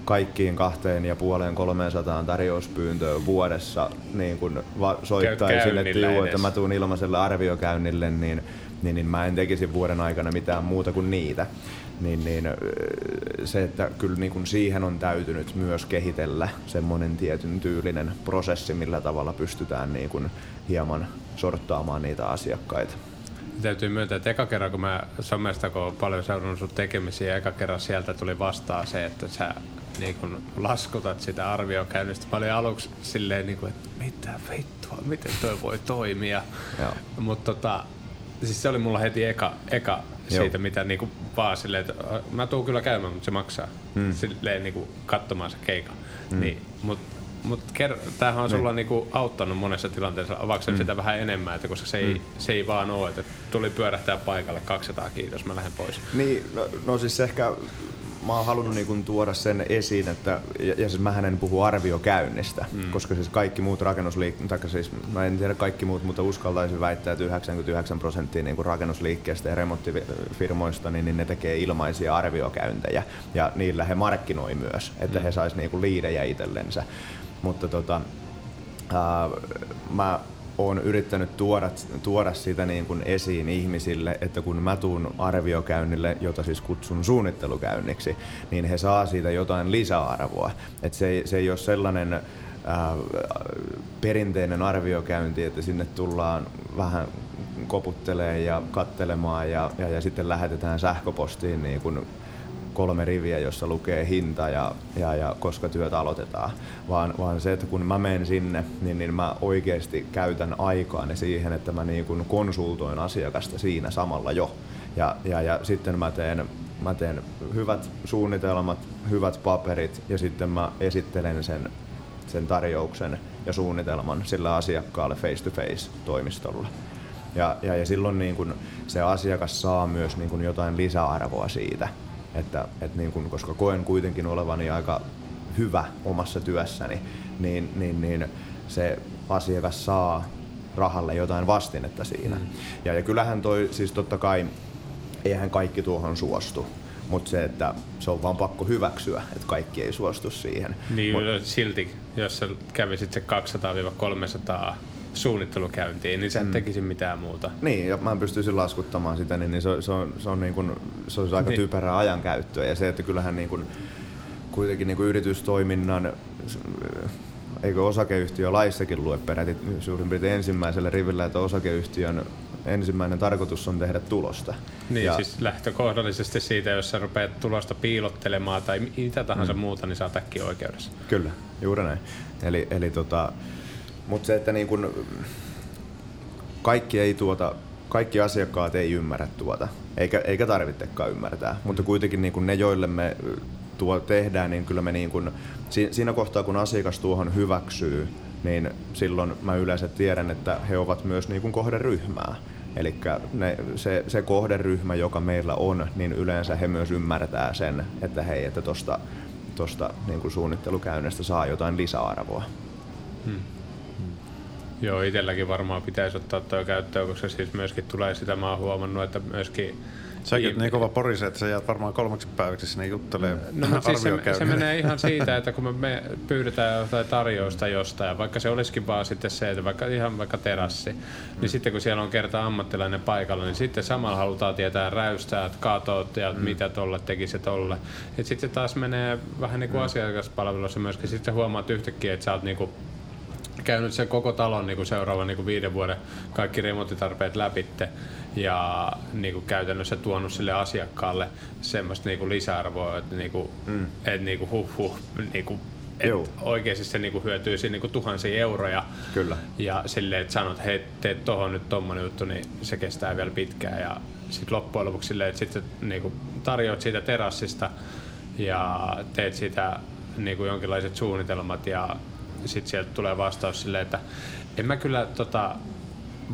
kaikkiin kahteen ja puoleen kolmeensataan tarjouspyyntöön vuodessa niin kun va- soittaisin, että, juu, että mä tuun ilmaiselle arviokäynnille, niin, niin, niin mä en tekisi vuoden aikana mitään muuta kuin niitä. Niin, niin, se, että kyllä niin kun siihen on täytynyt myös kehitellä semmoinen tietyn tyylinen prosessi, millä tavalla pystytään niin kun hieman sorttaamaan niitä asiakkaita. Täytyy myöntää, että eka kerran, kun mä somesta, kun olen paljon seurannut sun tekemisiä, eka kerran sieltä tuli vastaan se, että sä niin kun laskutat sitä arviokäynnistä paljon aluksi silleen, niin kun, että mitä vittua, miten toi voi toimia. Mutta tota, siis se oli mulla heti eka, eka siitä, mitä niin kun, vaan silleen, että mä tuun kyllä käymään, mutta se maksaa. Hmm. Silleen niin kun, katsomaan se keika. Hmm. Niin, mut, Mutta tämähän on sulla niinku auttanut monessa tilanteessa, avaako mm. sitä vähän enemmän, että koska se ei, mm. se ei vaan ole, että tuli pyörähtää paikalle kaksisataa, kiitos, mä lähden pois. Niin, no, no siis ehkä mä oon halunnut niinku tuoda sen esiin, että, ja, ja siis mähän en puhu arviokäynnistä, mm. koska siis kaikki muut rakennusliikkeet, tai siis mä en tiedä kaikki muut, mutta uskaltaisin väittää, että yhdeksänkymmentäyhdeksän prosenttia niinku rakennusliikkeestä ja remonttifirmoista, niin, niin ne tekee ilmaisia arviokäyntejä, ja niillä he markkinoi myös, että mm. he sais niinku liidejä itsellensä. Mutta tota, ää, mä olen yrittänyt tuoda, tuoda sitä niin kuin esiin ihmisille, että kun mä tuun arviokäynnille, jota siis kutsun suunnittelukäynniksi, niin he saa siitä jotain lisäarvoa. Et se ei, se ei ole sellainen äh, perinteinen arviokäynti, että sinne tullaan vähän koputtelee ja kattelemaan ja, ja, ja sitten lähetetään sähköpostiin niin kuin kolme riviä, jossa lukee hinta ja, ja, ja koska työt aloitetaan, vaan, vaan se, että kun mä menen sinne, niin, niin mä oikeasti käytän aikaani siihen, että mä niin kuin konsultoin asiakasta siinä samalla jo. Ja, ja, ja sitten mä teen, mä teen hyvät suunnitelmat, hyvät paperit ja sitten mä esittelen sen, sen tarjouksen ja suunnitelman sillä asiakkaalle face-to-face toimistolla. Ja, ja, ja silloin niin kun se asiakas saa myös niin kun jotain lisäarvoa siitä, että, että niin kun, koska koen kuitenkin olevani aika hyvä omassa työssäni, niin, niin, niin se asiakas saa rahalle jotain vastinetta siinä. Ja, ja kyllähän toi, siis totta kai, eihän kaikki tuohon suostu. Mutta se, että se on vaan pakko hyväksyä, että kaikki ei suostu siihen. Niin Mut, silti, jos sä kävisit se kaksisataa kolmesataa suunnittelukäyntiin, niin sä et mm. tekisi mitään muuta. Niin, ja mä pystyisin laskuttamaan sitä, niin se, se on, se on, niin kuin, se on aika niin. typerää ajankäyttöä. Ja se, että kyllähän niin kuin, kuitenkin niin kuin yritystoiminnan, eikö osakeyhtiölaissakin lue peräti suurin piirtein ensimmäisellä rivillä, että osakeyhtiön ensimmäinen tarkoitus on tehdä tulosta. Niin, ja siis lähtökohdallisesti siitä, jos sä rupeat tulosta piilottelemaan tai mitä tahansa mm. muuta, niin sä oot äkkiä oikeudessa. Kyllä, juuri näin. Eli, eli tota... Mutta se, että niin kun kaikki, ei tuota, kaikki asiakkaat ei ymmärrä tuota, eikä, eikä tarvittekaan ymmärtää, mutta kuitenkin niin kun ne, joille me tuo tehdään, niin kyllä me niin kun, siinä kohtaa, kun asiakas tuohon hyväksyy, niin silloin mä yleensä tiedän, että he ovat myös niin kun kohderyhmää. Eli se, se kohderyhmä, joka meillä on, niin yleensä he myös ymmärtää sen, että hei, että tosta, tosta niin kun suunnittelukäynnistä saa jotain lisäarvoa. Hmm. Joo, itselläkin varmaan pitäisi ottaa tuo käyttöön, koska siis myöskin tulee sitä, mä oon huomannut, että myöskin... Säkin oot niin kova porise, että sä jäät varmaan kolmeksi päiväksi sinne juttelemaan no, no, siis se, se menee ihan siitä, että kun me pyydetään jotain tarjousta jostain, vaikka se olisikin vaan sitten se, että vaikka, ihan vaikka terassi, niin mm. sitten kun siellä on kerta ammattilainen paikalla, niin sitten samalla halutaan tietää räystäät, katot ja mm. mitä tolle tekisi tolle. Et sitten taas menee vähän niin kuin mm. asiakaspalvelussa myöskin, sitten huomaat yhtäkkiä, että sä oot niin kuin käynyt sen koko talon niin kuin seuraavan niin kuin viiden vuoden kaikki remonttitarpeet läpitte ja niin kuin käytännössä tuonut sille asiakkaalle semmoista niin kuin lisäarvoa, että niin kuin, mm. et, niin kuin huh huh, niin kuin, et oikeasti se niin kuin hyötyy siinä niin kuin tuhansia euroja. Kyllä. Ja silleen, että sanot, hei, teet tohon nyt tommonen juttu, niin se kestää vielä pitkään. Ja sitten loppujen lopuksi silleen, että sitten niin kuin tarjoat siitä terassista ja teet siitä niin kuin jonkinlaiset suunnitelmat ja sitten sieltä tulee vastaus silleen, että en mä kyllä tota,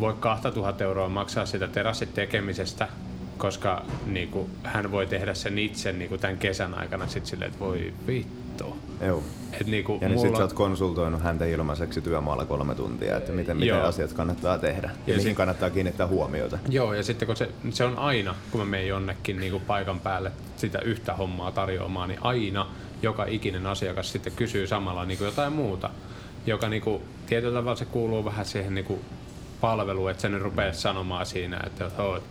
voi kaksituhatta euroa maksaa sitä terassit tekemisestä, koska niinku, hän voi tehdä sen itse niinku, tämän kesän aikana sitten silleen, että voi vittu. Joo. Et, niinku, ja niin mulla... sitten sä oot konsultoinut häntä ilmaiseksi työmaalla kolme tuntia, että miten, miten asiat kannattaa tehdä ja mihin sit... kannattaa kiinnittää huomiota. Joo, ja sitten kun se, se on aina, kun mä menen jonnekin niinku, paikan päälle sitä yhtä hommaa tarjoamaan, niin aina joka ikinen asiakas sitten kysyy samalla niin kuin jotain muuta, joka niin kuin, tietyllä tavalla se kuuluu vähän siihen niin kuin palveluun, että sen rupeaa sanomaan siinä, että oot,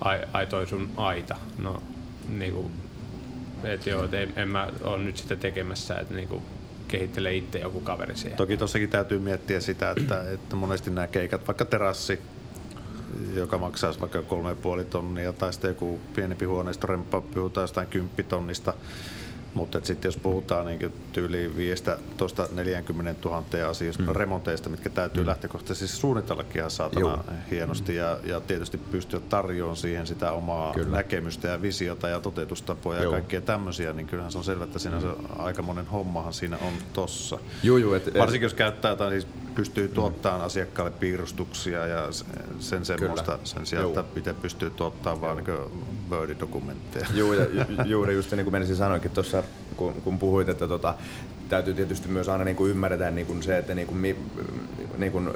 ai, ai toi sun aita. No, niin kuin, et joo, et en, en mä ole nyt sitä tekemässä, että niin kuin kehittele itse joku kaveri siihen. Toki tossakin täytyy miettiä sitä, että, että monesti nämä keikat, vaikka terassi, joka maksaisi vaikka kolme ja puoli tonnia, tai sitten joku pienempi huoneisto, remppaa puhutaan jostain kymppitonnista, mutta sitten jos puhutaan niin tyyliin viidestätoista neljäänkymmeneen tuhanteen asioista mm. remonteista, mitkä täytyy mm. lähtökohtaisesti suunnitellakin ihan saatana Joo. hienosti ja, ja tietysti pystyä tarjoamaan siihen sitä omaa Kyllä. näkemystä ja visiota ja toteutustapoja Joo. ja kaikkia tämmöisiä, niin kyllähän se on selvä, että siinä mm. se aikamoinen hommahan siinä on tossa. Juu, juu, et, varsinkin jos käyttää jotain, siis pystyy tuottamaan mm. asiakkaalle piirustuksia ja sen semmoista, sen sieltä pitää pystyy tuottamaan vaan niin Word-dokumentteja. Joo, ja ju- juuri just niin kuin menisin sanoinkin tuossa, Kun, kun puhuit, että tota, täytyy tietysti myös aina niin kuin ymmärtää niin kuin se, että niin kuin mi, niin kuin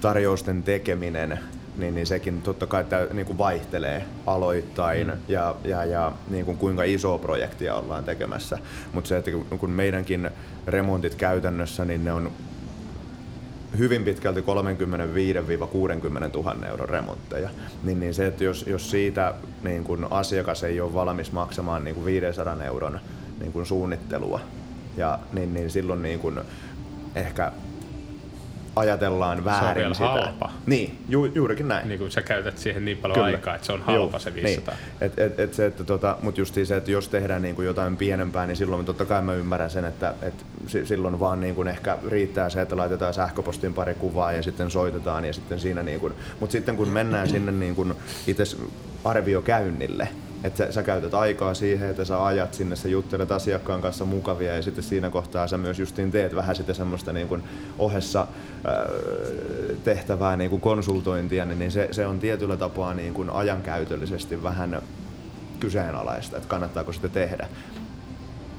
tarjousten tekeminen, niin, niin sekin totta kai tä, niin kuin vaihtelee aloittain mm. ja, ja, ja niin kuin kuinka isoa projektia ollaan tekemässä. Mutta se, että kun meidänkin remontit käytännössä, niin ne on hyvin pitkälti kolmekymmentäviisi kuusikymmentä tuhatta euron remontteja, niin, niin se, että jos, jos siitä niin kun asiakas ei ole valmis maksamaan niin kun viisisataa euron niin kun suunnittelua, ja, niin, niin silloin niin kun ehkä ajatellaan väärin sitä. Se on vielä halpa. Niin, ju, juurikin näin. Niin kun sä käytät siihen niin paljon Kyllä. aikaa, että se on halpa Joo, se viisisataa. Niin. Et, et, et se, että tota, mut justiin se, että jos tehdään niin kun jotain pienempää, niin silloin totta kai mä ymmärrän sen, että et silloin vaan niin kun ehkä riittää se, että laitetaan sähköpostin pari kuvaa ja sitten soitetaan ja sitten siinä niin kun, mut sitten kun mennään sinne niin kun itse arviokäynnille, että sä, sä käytät aikaa siihen, että sä ajat sinne, sä juttelet asiakkaan kanssa mukavia ja sitten siinä kohtaa sä myös justiin teet vähän sitä semmoista niin kuin ohessa tehtävää niin kuin konsultointia, niin se, se on tietyllä tapaa niin kuin ajankäytöllisesti vähän kyseenalaista, että kannattaako sitä tehdä.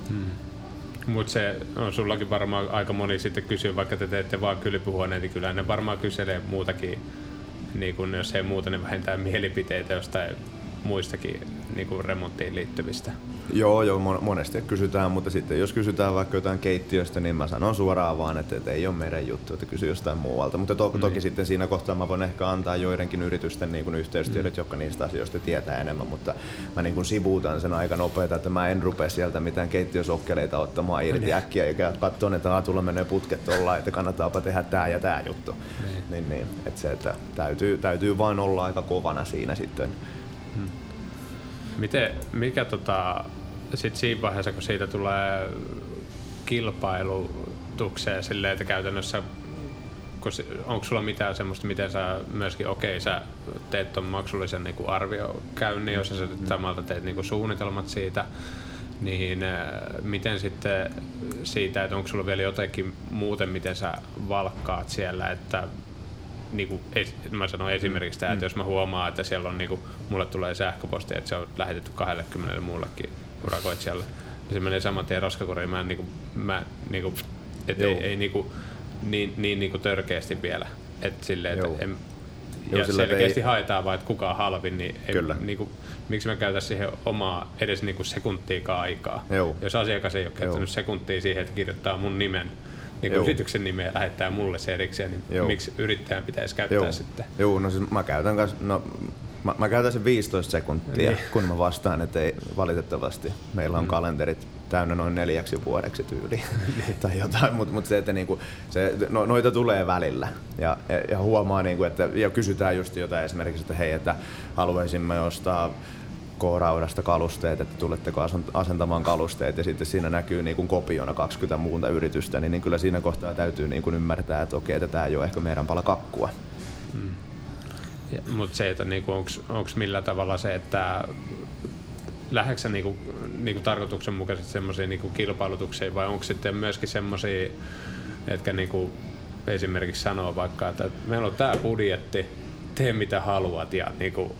Hmm. Mutta se on sullakin varmaan aika moni sitten kysyy, vaikka te teette vaan kylpyhuoneet, niin kyllä ne varmaan kyselee muutakin, niin kun jos ei muuta, niin vähentää mielipiteitä jostain muistakin niin kuin remonttiin liittyvistä. Joo, joo, monesti kysytään, mutta sitten jos kysytään vaikka jotain keittiöstä, niin mä sanon suoraan vaan, että, että ei ole meidän juttu, että kysy jostain muualta. Mutta to- mm. toki sitten siinä kohtaa mä voin ehkä antaa joidenkin yritysten niin kuin yhteystiedot, mm. jotka niistä asioista tietää enemmän, mutta mä niin kuin sivuutan sen aika nopeeta, että mä en rupea sieltä mitään keittiösokkeleita ottamaan irti mm. äkkiä, eikä katson, että tulla menee putket ollaan, että kannattaapa tehdä tää ja tää juttu. Mm. Niin, niin, että se, että täytyy, täytyy vain olla aika kovana siinä sitten. Miten, mikä tota, sit siinä vaiheessa, kun siitä tulee kilpailutukseen silleen, että käytännössä, onko sulla mitään semmoista, miten sä myöskin, okei, sä teet ton maksullisen niin kuin arviokäynnin, jos sä samalta teet niin kuin suunnitelmat siitä, niin miten sitten siitä, että onko sulla vielä jotenkin muuten, miten sä valkkaat siellä, että niin kuin, mä sanon esimerkiksi tämä, että jos mä huomaan, että siellä on, niin kuin, mulle tulee sähköpostia, että se on lähetetty kaksikymmentä muullekin urakoitsijalle, niin se menee saman tien roskakoriin. Mä en, niin kuin, mä, niin kuin, et ei, ei niin, kuin, niin, niin, niin kuin törkeästi vielä. Et silleen, että en, Joo, ja selkeästi ei... haetaan vaan, että kuka on halvin, niin, ei, niin kuin, miksi mä käytän siihen omaa edes niin kuin sekuntiikaan aikaa. Joo. Jos asiakas ei ole käyttänyt Joo. sekuntia siihen, että kirjoittaa mun nimen, niin yrityksen nimeä lähettää mulle se erikseen, niin Joo. miksi yrittäjän pitäisi käyttää Joo. sitten? Joo, no siis mä käytän, kans, no, mä, mä käytän sen viisitoista sekuntia, niin. kun mä vastaan, että ei, valitettavasti meillä on mm. kalenterit täynnä noin neljäksi vuodeksi tyyliin tai jotain, mutta mut se, että niinku, se, no, noita tulee välillä ja, ja, ja huomaa, niinku, että ja kysytään just jotain esimerkiksi, että hei, että haluaisimme ostaa K-raudasta kalusteet, että tuletteko asentamaan kalusteet, ja sitten siinä näkyy niin kuin kopiona kaksikymmentä muuta yritystä, niin kyllä siinä kohtaa täytyy niin kuin ymmärtää, että okei, että tämä ei ole ehkä meidän pala kakkua. Mm. Mutta se, että niinku, onko millä tavalla se, että lähdetkö sä niinku, niinku tarkoituksenmukaisesti semmoisiin niinku kilpailutuksiin, vai onko sitten myöskin semmoisia, etkä niinku esimerkiksi sanoo vaikka, että meillä on tämä budjetti, tee mitä haluat, ja niinku,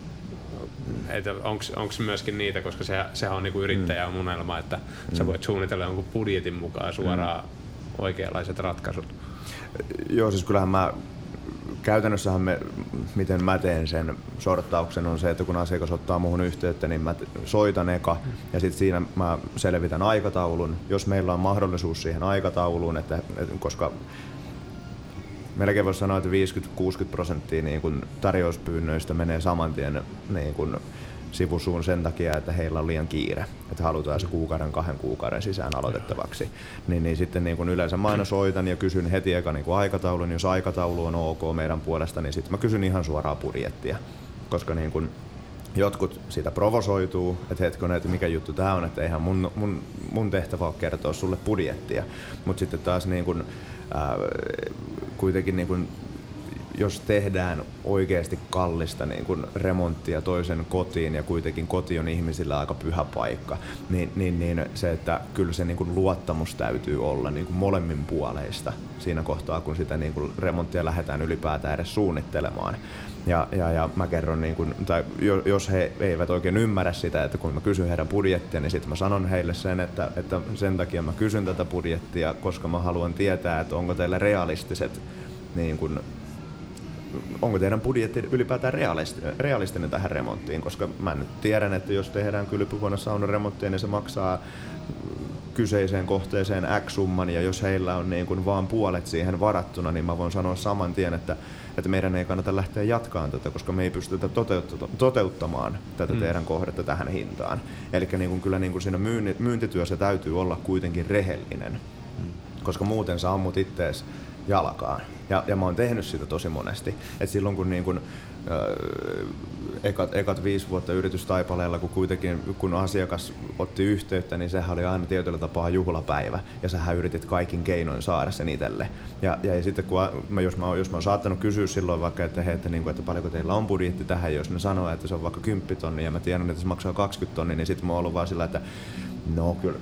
onko myöskin niitä, koska se, sehän on niinku yrittäjän mm. unelma, että mm. sä voit suunnitella jonkun budjetin mukaan suoraan mm. oikeanlaiset ratkaisut. Joo, siis kyllähän mä käytännössähän me, miten mä teen sen sorttauksen on se, että kun asiakas ottaa muhun yhteyttä, niin mä soitan eka ja sitten siinä mä selvitän aikataulun, jos meillä on mahdollisuus siihen aikatauluun, että, että koska melkein voisi sanoa, että viisikymmentä kuusikymmentä prosenttia niin kuin tarjouspyynnöistä menee saman tien niin kuin sivusuun sen takia, että heillä on liian kiire, että halutaan se kuukauden, kahden kuukauden sisään aloitettavaksi. Niin, niin sitten niin kuin yleensä mä aina soitan ja kysyn heti eka niin kuin aikataulun, jos aikataulu on ok meidän puolesta, niin sitten mä kysyn ihan suoraan budjettia, koska niin kuin jotkut siitä provosoituu, että hetkonen, että mikä juttu tää on, että eihän mun, mun, mun tehtävä ole kertoa sulle budjettia, mutta sitten taas niin kuin Ää, kuitenkin niin kun, jos tehdään oikeasti kallista niin kun remonttia toisen kotiin ja kuitenkin koti on ihmisillä aika pyhä paikka, niin, niin, niin se, että kyllä se niin kun luottamus täytyy olla niin kun molemmin puoleista siinä kohtaa, kun sitä niin kun remonttia lähdetään ylipäätään edes suunnittelemaan. Ja, ja, ja mä kerron, niin kun, tai jos he eivät oikein ymmärrä sitä, että kun mä kysyn heidän budjettia, niin sitten mä sanon heille sen, että, että sen takia mä kysyn tätä budjettia, koska mä haluan tietää, että onko teillä realistiset, niin kun, onko teidän budjetti ylipäätään realistinen, realistinen tähän remonttiin, koska mä nyt tiedän, että jos tehdään kylpyhuone saunaremonttia, niin se maksaa kyseiseen kohteeseen X-summan, ja jos heillä on niin kuin vaan puolet siihen varattuna, niin mä voin sanoa saman tien, että, että meidän ei kannata lähteä jatkaan tätä, koska me ei pystytä toteuttamaan tätä mm. teidän kohdetta tähän hintaan. Eli niin kuin kyllä niin kuin siinä myyntityössä täytyy olla kuitenkin rehellinen, mm. koska muuten sä ammut ittees jalkaan. Ja, ja mä oon tehnyt sitä tosi monesti. Et silloin kun niin kun, ö, ekat, ekat viisi vuotta yritystaipaleella, kun kuitenkin kun asiakas otti yhteyttä, niin sehän oli aina tietyllä tapaa juhlapäivä. Ja sähän yritit kaikin keinoin saada sen itselle. Ja, ja sitten kun mä, jos, mä, jos mä oon saattanut kysyä silloin vaikka, että, hei, että, niin kun, että paljonko teillä on budjetti tähän, jos ne sanoo, että se on vaikka kymmenen tonnia ja mä tiedän, että se maksaa kaksikymmentä tonnia, niin sitten mä oon ollut vaan sillä, että no kyllä.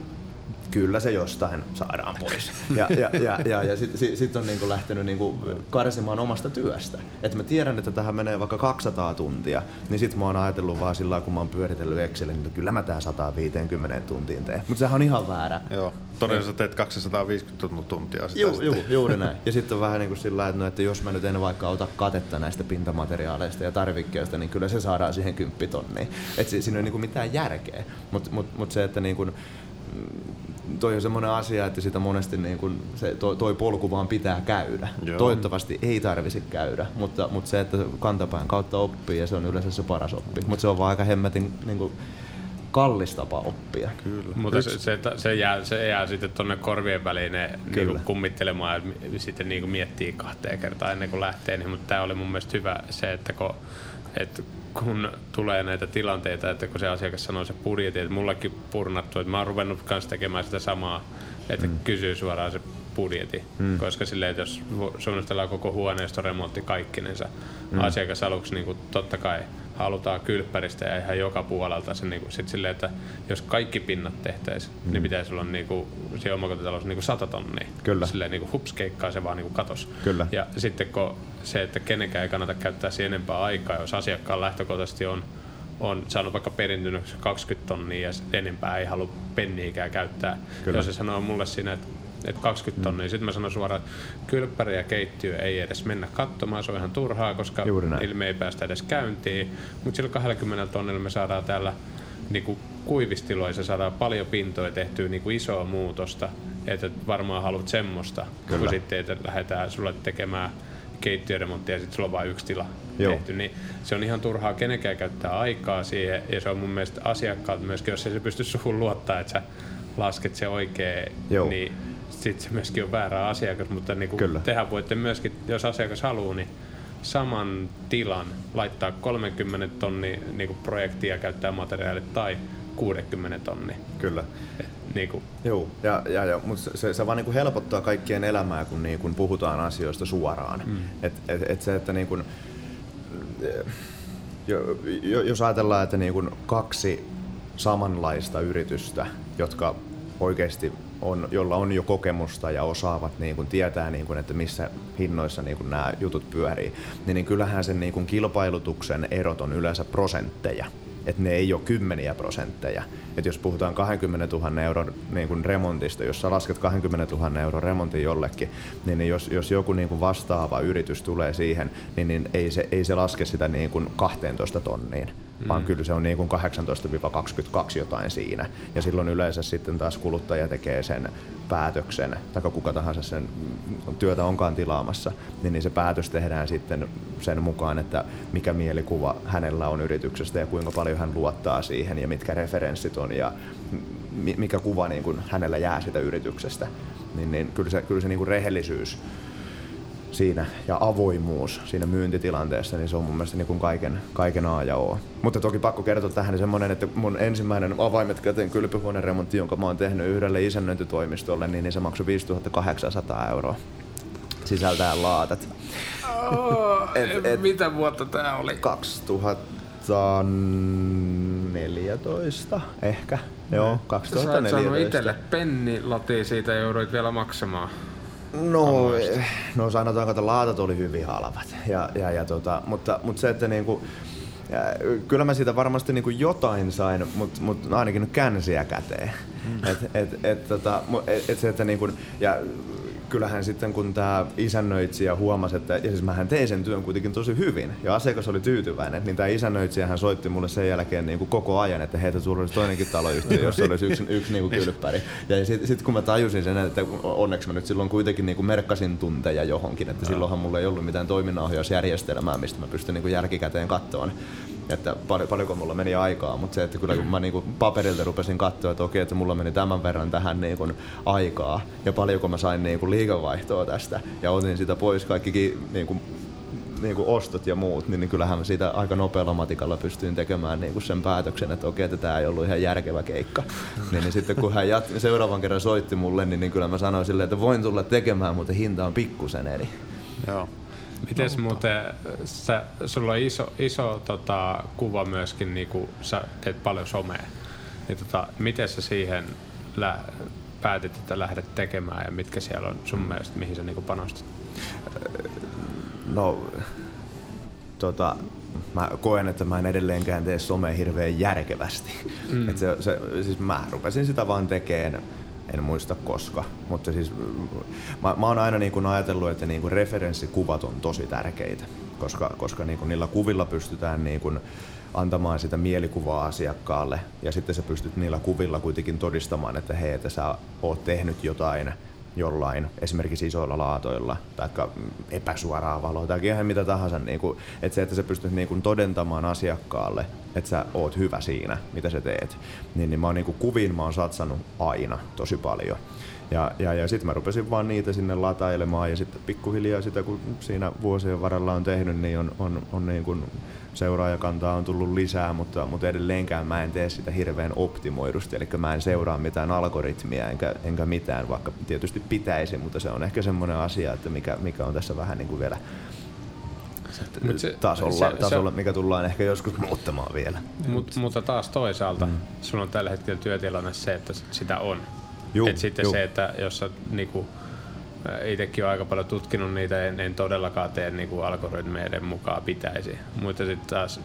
Kyllä se jostain saadaan pois. Ja, ja, ja, ja, ja sitten sit, sit on niinku lähtenyt niinku karsimaan omasta työstä. Et mä tiedän, että tähän menee vaikka kaksisataa tuntia, niin sitten mä oon ajatellut vaan sillä lailla, kun mä oon pyöritellyt Excelin, että kyllä mä tää sataanviiteenkymmeneen tuntiin teen. Mutta sehän on ihan väärä. Joo. Todennäköisesti teet kaksisataaviisikymmentä tuntia sitä. Juu, juu, juuri näin. Ja sitten on vähän niin kuin sillä, että, no, että jos mä nyt en vaikka ota katetta näistä pintamateriaaleista ja tarvikkeista, niin kyllä se saadaan siihen kymmenen tonniin. Et si- siinä ei ole niinku mitään järkeä. Mutta mut, mut se, että niinku, toi on semmoinen asia, että sitä monesti niin kun se, toi, toi polku vaan pitää käydä. Joo. Toivottavasti ei tarvisi käydä, mutta, mutta se, että kantapään kautta oppii, ja se on yleensä se paras oppi. Mutta se on vaan aika hemmetin niin kun kallis tapa oppia. Kyllä. Mutta se, se, se, jää, se jää sitten tuonne korvien väliin ne, niin kummittelemaan ja sitten niin miettii kahteen kertaan ennen kuin lähtee. Niin, mutta tämä oli mun mielestä hyvä se, että kun, että kun tulee näitä tilanteita, että kun se asiakas sanoo se budjetti, että mullakin purnattu, että mä oon ruvennut kanssa tekemään sitä samaa, että mm. kysyy suoraan se budjetti, mm. koska silleen, että jos suunnitellaan koko huoneisto, remontti, kaikkinensa, mm. asiakas aluksi niin kuin totta kai halutaan kylppäristä ja ihan joka puolelta se, niin kuin, sit silleen, että jos kaikki pinnat tehtäisiin, mm. niin pitäisi olla niin kuin, siellä omakotitalous niin kuin sata tonnia. Kyllä. Silleen niin kuin hups keikkaa, se vaan niin kuin katosi. Kyllä. Ja sitten kun se, että kenenkään ei kannata käyttää siihen enempää aikaa, jos asiakkaan lähtökohtaisesti on, on saanut vaikka perintynyt kaksikymmentä tonnia ja enempää ei halua penniikään käyttää. Kyllä. Jos se sanoo mulle siinä, että et kaksikymmentä tonnia. Mm. Sitten mä sanon suoraan, että kylppäri ja keittiö ei edes mennä katsomaan, se on ihan turhaa, koska ilme ei päästä edes käyntiin. Mutta sillä kaksikymmentä tonnilla me saadaan täällä niinku kuivistiloissa saadaan paljon pintoja tehtyä niinku isoa muutosta, että varmaan haluat semmoista, kyllä, kun sitten että lähdetään sulle tekemään keittiöremonttia ja sitten sulla on vain yksi tila. Joo. Tehty, niin se on ihan turhaa kenenkään käyttää aikaa siihen, ja se on mun mielestä asiakkaalta myöskin, jos ei se pysty suhun luottaa, että sä lasket se oikein, joo, niin sitten se myöskin on väärä asiakas, mutta niin tehän voitte myöskin, jos asiakas haluaa, niin saman tilan laittaa kolmekymmentä tonnia niin projektia käyttää materiaalit tai kuusikymmentä tonnia. Kyllä. Niin joo, ja, ja, ja, mutta se, se vaan niin kuin helpottaa kaikkien elämää, kun niin kuin puhutaan asioista suoraan. Mm. Et, et, et se, että niin kuin, jos ajatellaan, että niin kuin kaksi samanlaista yritystä, jotka oikeasti on, jolla on jo kokemusta ja osaavat niin kun tietää, niin kun, että missä hinnoissa niin kun nämä jutut pyörii, niin, niin kyllähän sen niin kun kilpailutuksen erot on yleensä prosentteja. Että ne ei ole kymmeniä prosentteja. Et jos puhutaan kaksikymmentätuhatta euron niin kun remontista, jos sä lasket kaksikymmentätuhatta euron remontin jollekin, niin, niin jos, jos joku niin kun vastaava yritys tulee siihen, niin, niin ei, se, ei se laske sitä niin kun kaksitoista tonniin. Mm. Vaan kyllä se on niin kuin kahdeksantoista kaksikymmentäkaksi jotain siinä. Ja silloin yleensä sitten taas kuluttaja tekee sen päätöksen, tai kuka tahansa sen työtä onkaan tilaamassa, niin se päätös tehdään sitten sen mukaan, että mikä mielikuva hänellä on yrityksestä ja kuinka paljon hän luottaa siihen ja mitkä referenssit on ja mikä kuva niin kuin hänellä jää sitä yrityksestä. Niin, niin kyllä se, kyllä se niin kuin rehellisyys siinä ja avoimuus siinä myyntitilanteessa, niin se on mun mielestä niin kuin kaiken, kaiken A ja O. Mutta toki pakko kertoa tähän semmoinen, että mun ensimmäinen avaimet käteen kylpyhuoneen remontti, jonka mä oon tehnyt yhdelle isännöintitoimistolle, niin se maksoi viisituhatta kahdeksansataa euroa sisältäen laatat. Oh, et, et, mitä vuotta tää oli? kaksituhattaneljätoista ehkä. No. Joo, kaksituhattaneljätoista. Sä oot saanut itselle pennilatia siitä ja jouduit vielä maksamaan. No, no sanotaanko, että laatat oli hyvin halvat, ja, ja, ja tota, mutta, mutta se, että niinku, kyllä mä siitä varmasti niinku jotain sain, mutta mut ainakin nyt känsiä käteen. Mm. Et, et, et, tota, et se, että niinku, ja kyllähän sitten kun tämä isännöitsijä huomasi, että ja siis mähän tein sen työn kuitenkin tosi hyvin ja asiakas oli tyytyväinen, niin tämä isännöitsijähän soitti mulle sen jälkeen niin kuin koko ajan, että heitä sulla olisi toinenkin taloyhtiö, jossa olisi yksi, yksi niin kuin kylppäri. Ja sitten sit, kun mä tajusin sen, että onneksi mä nyt silloin kuitenkin niin kuin merkkasin tunteja johonkin, että silloinhan mulla ei ollut mitään toiminnanohjausjärjestelmää, mistä mä pystyn niin kuin jälkikäteen kattoon, että paljon, paljonko mulla meni aikaa, mutta se, että kyllä kun mä niin kuin paperilta rupesin katsoa, että okei, että mulla meni tämän verran tähän niin kuin aikaa ja paljonko mä sain niin kuin liikevaihtoa tästä ja otin sitä pois kaikki niin kuin, niin kuin ostot ja muut, niin kyllähän mä siitä aika nopealla matikalla pystyin tekemään niin kuin sen päätöksen, että okei, että tää ei ollut ihan järkevä keikka. niin, niin sitten kun hän jat- seuraavan kerran soitti mulle, niin, niin kyllä mä sanoin silleen, että voin tulla tekemään, mutta hinta on pikkusen eri. Joo. Mites muuten, sä, sulla on iso, iso tota, kuva myöskin, niin kun sä teet paljon somea, niin tota, miten sä siihen lä- päätit, että lähdet tekemään ja mitkä siellä on sun mielestä, mihin sä niin kun panostat? No, tota, mä koen, että mä en edelleenkään tee somea hirveän järkevästi. Mm. Et se, se, siis mä rupesin sitä vaan tekemään. En muista koska, mutta siis mä, mä oon aina niin kuin ajatellut, että niin kuin referenssikuvat on tosi tärkeitä, koska, koska niin kuin niillä kuvilla pystytään niin kuin antamaan sitä mielikuvaa asiakkaalle ja sitten sä pystyt niillä kuvilla kuitenkin todistamaan, että hei, että sä oot tehnyt jotain jollain, esimerkiksi isoilla laatoilla tai epäsuoraa valoa tai ihan mitä tahansa, niin kuin, että se, että sä pystyt niin kuin todentamaan asiakkaalle, että sä oot hyvä siinä, mitä sä teet, niin, niin mä oon niin kuin kuviin mä oon satsannut aina tosi paljon. Ja, ja, ja sitten mä rupesin vaan niitä sinne latailemaan ja sitten pikkuhiljaa sitä, kun siinä vuosien varrella on tehnyt, niin on, on, on niin kuin seuraajakantaa on tullut lisää, mutta, mutta edelleenkään mä en tee sitä hirveän optimoidusti, eli mä en seuraa mitään algoritmia enkä, enkä mitään, vaikka tietysti pitäisi, mutta se on ehkä semmoinen asia, että mikä, mikä on tässä vähän niin kuin vielä se, tasolla, se, tasolla se, mikä tullaan ehkä joskus muuttamaan vielä. Mut, mutta taas toisaalta, mm. sun on tällä hetkellä työtilanne se, että sitä on. Juh, Et sitten juh. se, että jos sä niinku, itsekin olen aika paljon tutkinut niitä, en, en todellakaan tee niinku algoritmeiden mukaan pitäisi. Mutta sitten taas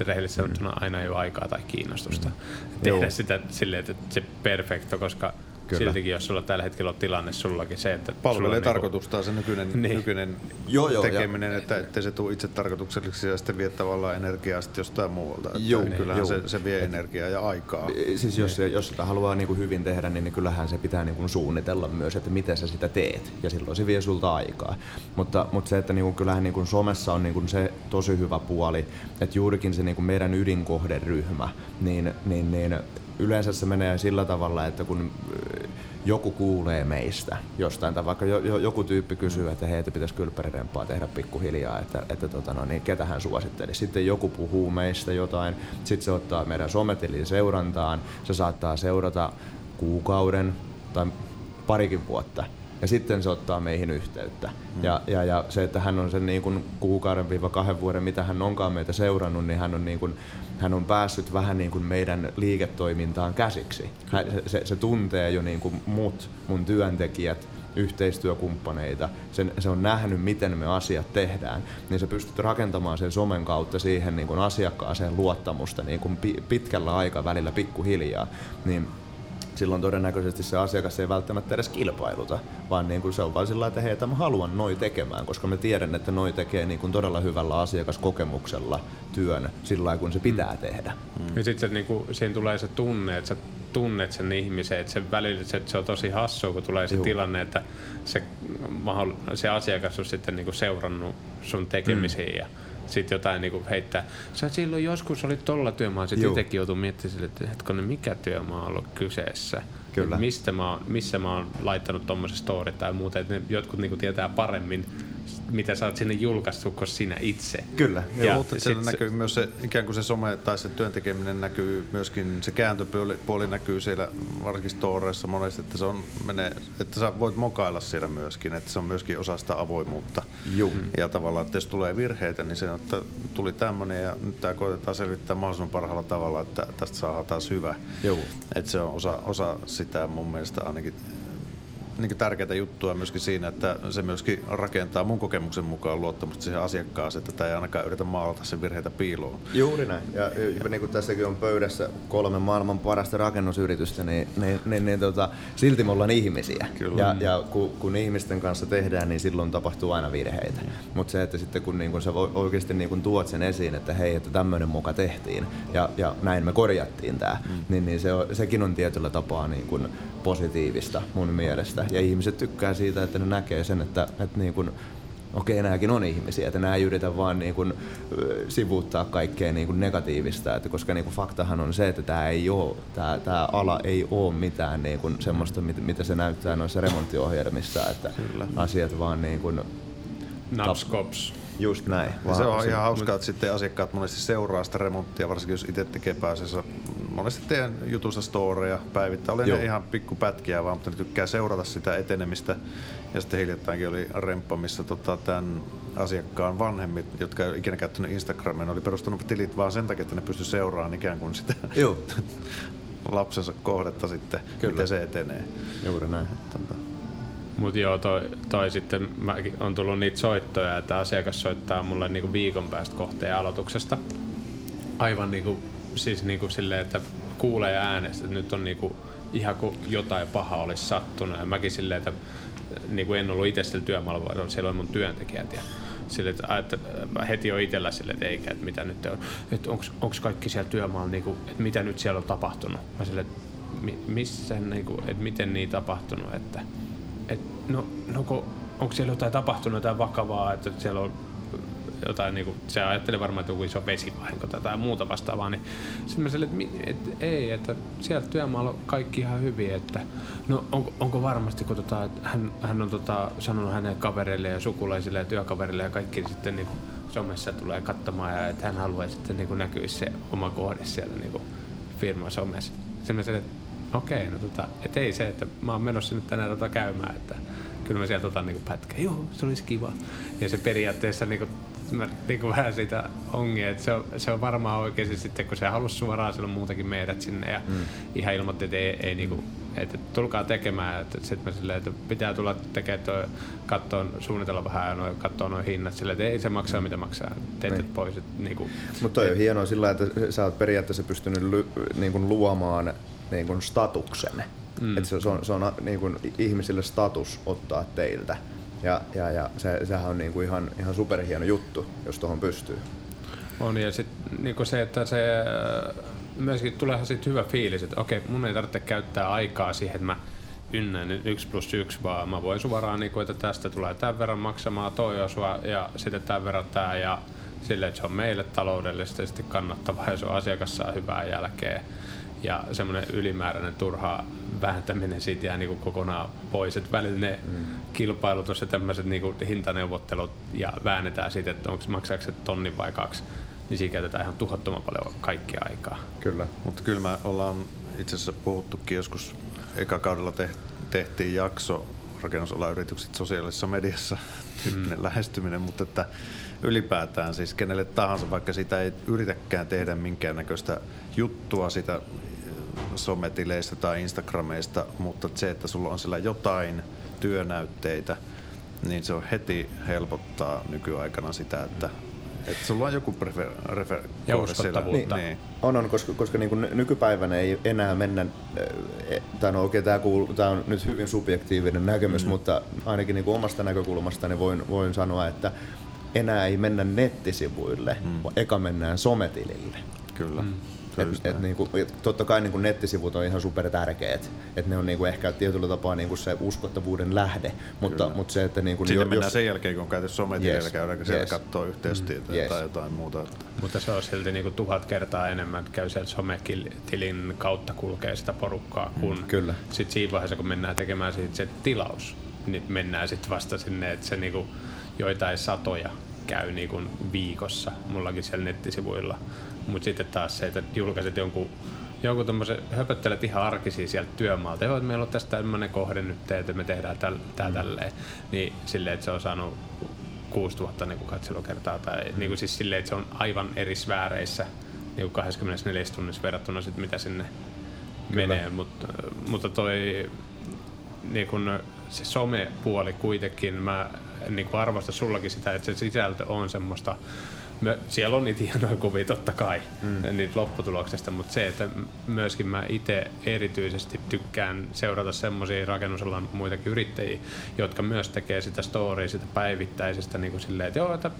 rehellisesti sanottuna aina ei ole aikaa tai kiinnostusta mm. tehdä juh. sitä silleen, että se perfekto, koska Kyllä. siltikin jos sulla tällä hetkellä on tilanne sullakin se, että... Palvelee tarkoitustaan niinku, se nykyinen, niin. nykyinen joo, joo, tekeminen, ja, että ettei se tule itse tarkoitukselliseksi ja sitten vie tavallaan energiaa sitten jostain muualta. Joo, niin, kyllähän joo. Se, se vie energiaa ja aikaa. Siis jos, niin. jos sitä haluaa niinku hyvin tehdä, niin kyllähän se pitää niinku suunnitella myös, että miten sä sitä teet. Ja silloin se vie sulta aikaa. Mutta, mutta se, että niinku, kyllähän niinku somessa on niinku se tosi hyvä puoli, että juurikin se niinku meidän ydinkohderyhmä, niin... niin, niin yleensä se menee sillä tavalla, että kun joku kuulee meistä jostain, tai vaikka joku tyyppi kysyy, että hei, että pitäisi kylppärirempaa tehdä pikkuhiljaa, että, että tota, no, niin ketä hän suositteli. Sitten joku puhuu meistä jotain, sitten se ottaa meidän sometilin seurantaan, se saattaa seurata kuukauden tai parikin vuotta. Ja sitten se ottaa meihin yhteyttä. Mm. Ja, ja, ja se, että hän on sen niin kuin kuukauden viiva kahden vuoden, mitä hän onkaan meitä seurannut, niin hän on, niin kuin, hän on päässyt vähän niin kuin meidän liiketoimintaan käsiksi. Hän, se, se tuntee jo niin kuin mut, mun työntekijät, yhteistyökumppaneita. Sen, se on nähnyt, miten me asiat tehdään. Niin sä pystyt rakentamaan sen somen kautta siihen niin kuin asiakkaaseen luottamusta niin kuin pitkällä aikavälillä pikkuhiljaa. Niin silloin todennäköisesti se asiakas ei välttämättä edes kilpailuta, vaan niin kuin se on vain sillä tavalla, että hei, mä haluan noi tekemään, koska mä tiedän, että noi tekee niin kuin todella hyvällä asiakaskokemuksella työn sillä lailla, kun se pitää tehdä. Mm. Ja sitten niin kuin, siihen tulee se tunne, että sä tunnet sen ihmisen, että sen välillä, että se on tosi hassua, kun tulee se Juh. tilanne, että se, se asiakas on sitten niin kuin seurannut sun tekemisiin mm. ja sitten jotain niin kuin heittää. Sä silloin joskus olit tolla työmaa, sit itsekin joutui miettimään, että hetkonen, mikä työmaa on ollut kyseessä. Kyllä. Mistä mä oon, missä mä oon laittanut tommosen story tai muuta, että jotkut niinku tietää paremmin, mitä sä oot sinne julkaistu, kun sinä itse. Kyllä, ja ja mutta siellä näkyy se... myös se, ikään kuin se some tai se työntekeminen näkyy myöskin, se kääntöpuoli näkyy siellä varsinkin storeissa monesti, että, se on, menee, että sä voit mokailla siellä myöskin, että se on myöskin osa sitä avoimuutta. Juh. Ja tavallaan, että jos tulee virheitä, niin se on, että tuli tämmönen ja nyt tää koitetaan selvittää mahdollisimman parhaalla tavalla, että tästä saadaan taas hyvä. Juh. Että se on osa, osa sitä mun mielestä ainakin niin tärkeitä juttuja myöskin siinä, että se myöskin rakentaa mun kokemuksen mukaan luottamusta siihen asiakkaaseen, että tämä ei ainakaan yritä maalata sen virheitä piiloon. Juuri näin. Ja, ja niin kuin tässäkin on pöydässä kolme maailman parasta rakennusyritystä, niin, niin, niin, niin tota, silti me ollaan ihmisiä. Kyllä. Ja, ja kun, kun ihmisten kanssa tehdään, niin silloin tapahtuu aina virheitä. Mutta se, että sitten kun, niin kun sä oikeasti niin kun tuot sen esiin, että hei, että tämmöinen muka tehtiin ja, ja näin me korjattiin tämä, mm. niin, niin se on, sekin on tietyllä tapaa niin kun positiivista mun mielestä. Ja ihmiset tykkää siitä, että ne näkee sen, että, että niin kun, okei, nämäkin on ihmisiä, että nämä ei yritä vaan niin kuin sivuuttaa kaikkea niin kuin negatiivista, että koska niin kuin faktahan on se, että tämä, ei ole, tämä, tämä ala ei ole mitään niin kuin semmoista, mitä se näyttää noissa remonttiohjelmissa, että kyllä. Asiat vaan niin kuin... Napskops. Just näin. Vaan se on se, ihan hauskaa, että sitten asiakkaat monesti seuraa sitä remonttia, varsinkin jos itse tekee pääasiassa. Monesti teidän jutusta storeja päivittää. Oli ne ihan pikkupätkiä vaan, mutta ne tykkää seurata sitä etenemistä. Ja sitten hiljattainkin oli remppa, missä tota, tämän asiakkaan vanhemmit, jotka ei ole ikinä käyttänyt Instagramia, oli perustanut tilit vaan sen takia, että ne pysty seuraamaan ikään kuin sitä lapsensa kohdetta sitten, kyllä. Miten se etenee. Juuri näin. Mut joo, toi, toi sitten mäkin on tullut niitä soittoja, että asiakas soittaa mulle niinku viikon päästä kohteen aloituksesta. Aivan niinku, siis niinku silleen, että kuulee äänestä, että nyt on niinku ihan kuin jotain pahaa olisi sattunut. Ja mäkin silleen, että niinku en ollut itse sillä työmaalla, vaan siellä on mun työntekijät. Ja silleen, että, että heti on itsellä silleen, että eikä, että mitä nyt on. Että onks, onks kaikki siellä työmaalla, niinku, että mitä nyt siellä on tapahtunut? Mä silleen, että missä, niinku, että miten niin tapahtunut, että... Et no, no onko siellä jotain tapahtunut, jotain vakavaa, että siellä on jotain, niin kuin, se ajattelee varmaan, että joku iso vesivahinko tai muuta vastaavaa, niin sitten mä sanoin, että et, ei, että siellä työmaalla on kaikki ihan hyvin, että no on, onko varmasti, kun tota, hän, hän on tota, sanonut hänen kavereille ja sukulaisille ja työkavereille ja kaikki sitten niin kuin, somessa tulee katsomaan ja että hän haluaa sitten niin kuin, näkyä se oma kohde siellä niin kuin, firman somessa. Sitten mä sanoin, okei, no tota, et ei se, että mä oon menossa nyt tänään tota käymään, että kyllä mä sieltä otan niinku pätkä, joo, se olisi kiva. Ja se periaatteessa niinku, mä, niinku vähän siitä ongi, että se on, se on varmaan oikeesti sitten, kun se halusi suoraan, silloin muutenkin meidät sinne ja mm. ihan ilmoitti, että ei, ei niinku, että tulkaa tekemään, että sit mä silleen, että pitää tulla tekemään toi, kattoon, suunnitella vähän ja katsoa nuo hinnat silleen, että ei se maksaa mitä maksaa, teet niin. Pois. Niinku, mutta toi on hienoa sillä, että sä oot periaatteessa pystynyt ly, niinku luomaan niin kuin statuksen. Mm. Et se, se on, se on niin kuin ihmisille status ottaa teiltä. Ja, ja, ja se, sehän on niin kuin ihan, ihan superhieno juttu, jos tuohon pystyy. On ja sitten niin kuin se, että se myöskin tulee sit hyvä fiilis, että okei, mun ei tarvitse käyttää aikaa siihen, että mä ynnään yksi plus yksi, vaan mä voin suoraan, niin kuin, että tästä tulee tämän verran maksamaan toi osua ja sitten tämän verran tämä ja silleen, että se on meille taloudellisesti kannattavaa ja se on asiakas saa hyvää jälkeä. Ja semmoinen ylimääräinen turha vääntäminen siitä jää niinku kokonaan pois. Et välillä ne mm. kilpailutus ja tämmöiset niinku hintaneuvottelut ja väännetään siitä, että onko maksaako se tonnin vai kaksi, niin siinä käytetään ihan tuhottoman paljon kaikkia aikaa. Kyllä, mutta kyllä me ollaan itse asiassa puhuttukin joskus, eka kaudella tehtiin jakso rakennusalan yritykset sosiaalisessa mediassa, tyyppinen mm. lähestyminen, mutta että ylipäätään siis kenelle tahansa, vaikka sitä ei yritäkään tehdä minkäännäköistä juttua sitä sometileistä tai Instagrameista, mutta se, että sulla on siellä jotain työnäytteitä, niin se on heti helpottaa nykyaikana sitä, että että sulla on joku refer- refer- ja uskottavuutta. Niin, niin. On, on, koska, koska niin kuin nykypäivänä ei enää mennä, tämä on, oikein, tämä kuul, tämä on nyt hyvin subjektiivinen näkemys, mm-hmm. mutta ainakin niin kuin omasta näkökulmastani voin, voin sanoa, että enää ei mennä nettisivuille, mm. vaan eka mennään sometilille. Kyllä. Mm. Et, et niinku, totta kai niinku nettisivut on ihan super tärkeät, että ne on niinku ehkä tietyllä tapaa niinku se uskottavuuden lähde, mutta, mutta se, että niinku, sitten jo, mennään jos... sen jälkeen, kun on käyty sometilillä, yes, käydäänkö yes. siellä kattoo yhteystietoja yes. tai jotain muuta. Että... Mutta se on silti niinku tuhat kertaa enemmän, käy siellä sometilin kautta kulkee sitä porukkaa, kun mm, sit siinä vaiheessa, kun mennään tekemään sit se tilaus, niin mennään sit vasta sinne, että se niinku joitain satoja käy niinku viikossa, mullakin siellä nettisivuilla. Mutta sitten taas se, että julkaiset jonkun, jonkun tommosen, höpöttelet ihan arkisia sieltä työmaalta, joo, että meillä on tässä tämmöinen kohde nyt, että me tehdään täl, tää mm. tälleen, niin silleen, että se on saanut kuusituhatta niin katselukertaa, tai mm. niin kuin siis silleen, että se on aivan eri sfääreissä niin kaksikymmentäneljä tunnissa verrattuna sit mitä sinne Kyllä. menee, Mut, mutta toi niin kun se somepuoli kuitenkin, mä niin kuin arvostan sullakin sitä, että se sisältö on semmoista, mä, siellä on niitä hienoja kuvia totta kai mm. niitä lopputuloksesta, mutta se, että myöskin mä itse erityisesti tykkään seurata semmoisia rakennusalan muitakin yrittäjiä, jotka myös tekee sitä storya sitä päivittäisestä niin kuin silleen, että joo, että,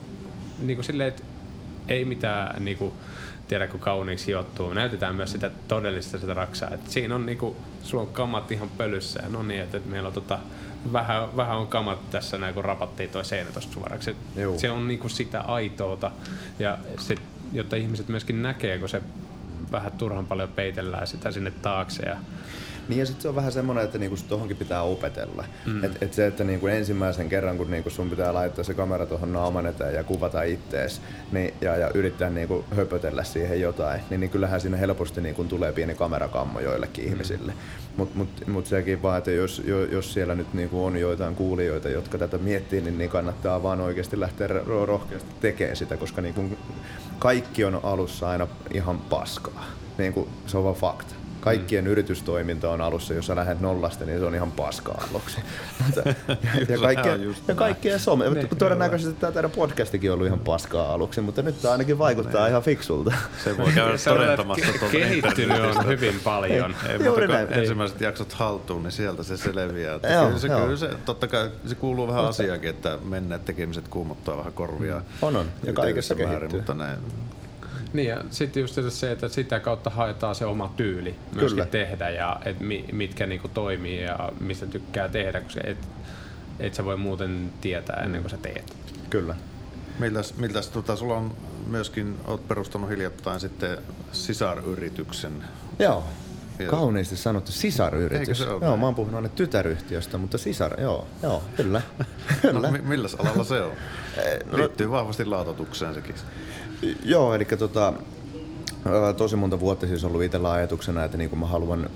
niin kuin silleen, että ei mitään niin kuin, tiedä, kun kauniiksi sijoittuu. Näytetään myös sitä todellista sitä raksaa. Et siinä on niinku, sulla on kamat ihan pölyssä ja no niin, että et meillä on tota, vähän, vähän on kamat tässä näin, kun rapattiin toi seinä tosta suoraksi. Se on niinku sitä aitoota ja sit, jotta ihmiset myöskin näkee, kun se vähän turhan paljon peitellään sitä sinne taakse. Ja niin ja sitten se on vähän semmoinen, että niinku tuohonkin pitää opetella. Mm. Että et se, että niinku ensimmäisen kerran, kun niinku sun pitää laittaa se kamera tuohon naaman eteen ja kuvata ittees niin, ja, ja yrittää niinku höpötellä siihen jotain, niin, niin kyllähän siinä helposti niinku tulee pieni kamerakammo joillekin mm. ihmisille. Mutta mut, mut sekin vaan, että jos, jos siellä nyt niinku on joitain kuulijoita, jotka tätä miettii, niin, niin kannattaa vaan oikeasti lähteä rohkeasti tekemään sitä, koska niinku kaikki on alussa aina ihan paskaa. Niinku, se on vaan fakta. Kaikkien mm. yritystoiminta on alussa, jos sä lähdet nollasta, niin se on ihan paskaa aluksi. ja kaikkea, ja kaikkea some. Ne, todennäköisesti tämä teidän podcastikin on ollut ihan paskaa aluksi, mutta nyt tämä ainakin vaikuttaa ne. Ihan fiksulta. Se voi käydä todentamassa tuolta internetistä. Kehittynyt on hyvin paljon. Ei, ei, mutta kun ensimmäiset jaksot haltuun, niin sieltä se selviää. Kyllä se, kyllä se, totta kai se kuuluu vähän asiaakin, että mennään tekemiset kuumottaa vähän korviaan. On on, ja kaikessa kehittyy. Niin ja sitten just se, että sitä kautta haetaan se oma tyyli myöskin Kyllä. tehdä ja et mitkä niinku toimii ja mistä tykkää tehdä, koska et, et sä voi muuten tietää ennen kuin sä teet. Kyllä. Miltäs, miltäs tota, sulla on myöskin, oot perustanut hiljattain sitten sisaryrityksen. Joo, ja kauniisti sanottu sisaryritys. Joo, mä oon puhunut aina tytäryhtiöstä, mutta sisar, joo, joo, kyllä. No, milläs alalla se on? Liittyy vahvasti laatatukseen sekin. Joo, eli tota, tosi monta vuotta siis on ollut itsellä ajatuksena, että niinku mä haluan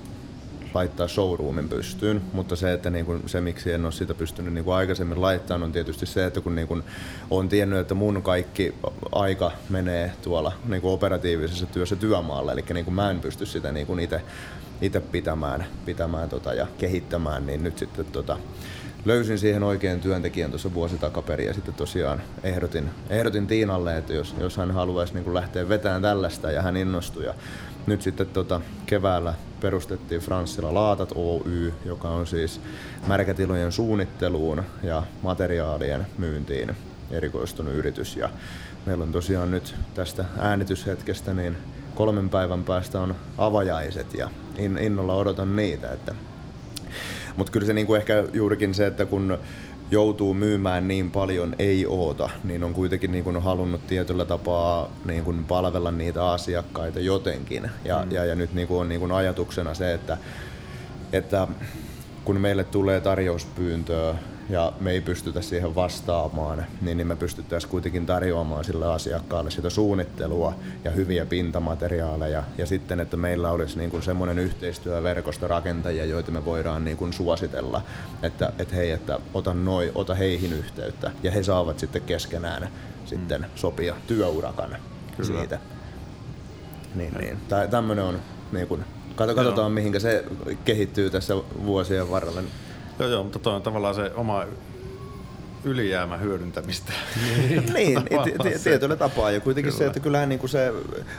laittaa showroomin pystyyn, mutta se, että niinku, se miksi en ole sitä pystynyt niinku aikaisemmin laittamaan on tietysti se, että kun niinku on tiennyt, että mun kaikki aika menee tuolla niinku operatiivisessa työssä työmaalla, eli niinku mä en pysty sitä niinku itse pitämään, pitämään tota ja kehittämään, niin nyt sitten tota, löysin siihen oikein työntekijän tuossa vuosi takaperin ja sitten tosiaan ehdotin, ehdotin Tiinalle, että jos, jos hän haluaisi niin kuin lähteä vetämään tällaista ja hän innostui. Ja nyt sitten tota, keväällä perustettiin Franssila Laatat Oy, joka on siis märkätilojen suunnitteluun ja materiaalien myyntiin erikoistunut yritys. Ja meillä on tosiaan nyt tästä äänityshetkestä niin kolmen päivän päästä on avajaiset ja in, innolla odotan niitä. Että mutta kyllä se niinku ehkä juurikin se, että kun joutuu myymään niin paljon ei oota, niin on kuitenkin niinku halunnut tietyllä tapaa niinku palvella niitä asiakkaita jotenkin. Ja, mm. ja, ja nyt niinku on niinku ajatuksena se, että, että kun meille tulee tarjouspyyntöä ja me ei pystytä siihen vastaamaan, niin me pystyttäisiin kuitenkin tarjoamaan sille asiakkaalle sitä suunnittelua ja hyviä pintamateriaaleja. Ja sitten, että meillä olisi niin kuin semmoinen yhteistyöverkosto rakentajia, joita me voidaan niin kuin suositella, että, että hei, että ota noi, ota heihin yhteyttä. Ja he saavat sitten keskenään mm. sitten sopia työurakan Kyllä. siitä. Niin, niin. Tää, tämmönen on, niin kuin, katsotaan mihinkä se kehittyy tässä vuosien varrella. Joo, joo, mutta toi on tavallaan se oma ylijäämän hyödyntämistä. niin, tietyllä tapaa. Ja kuitenkin Kyllä. se, että kyllähän niin kuin se,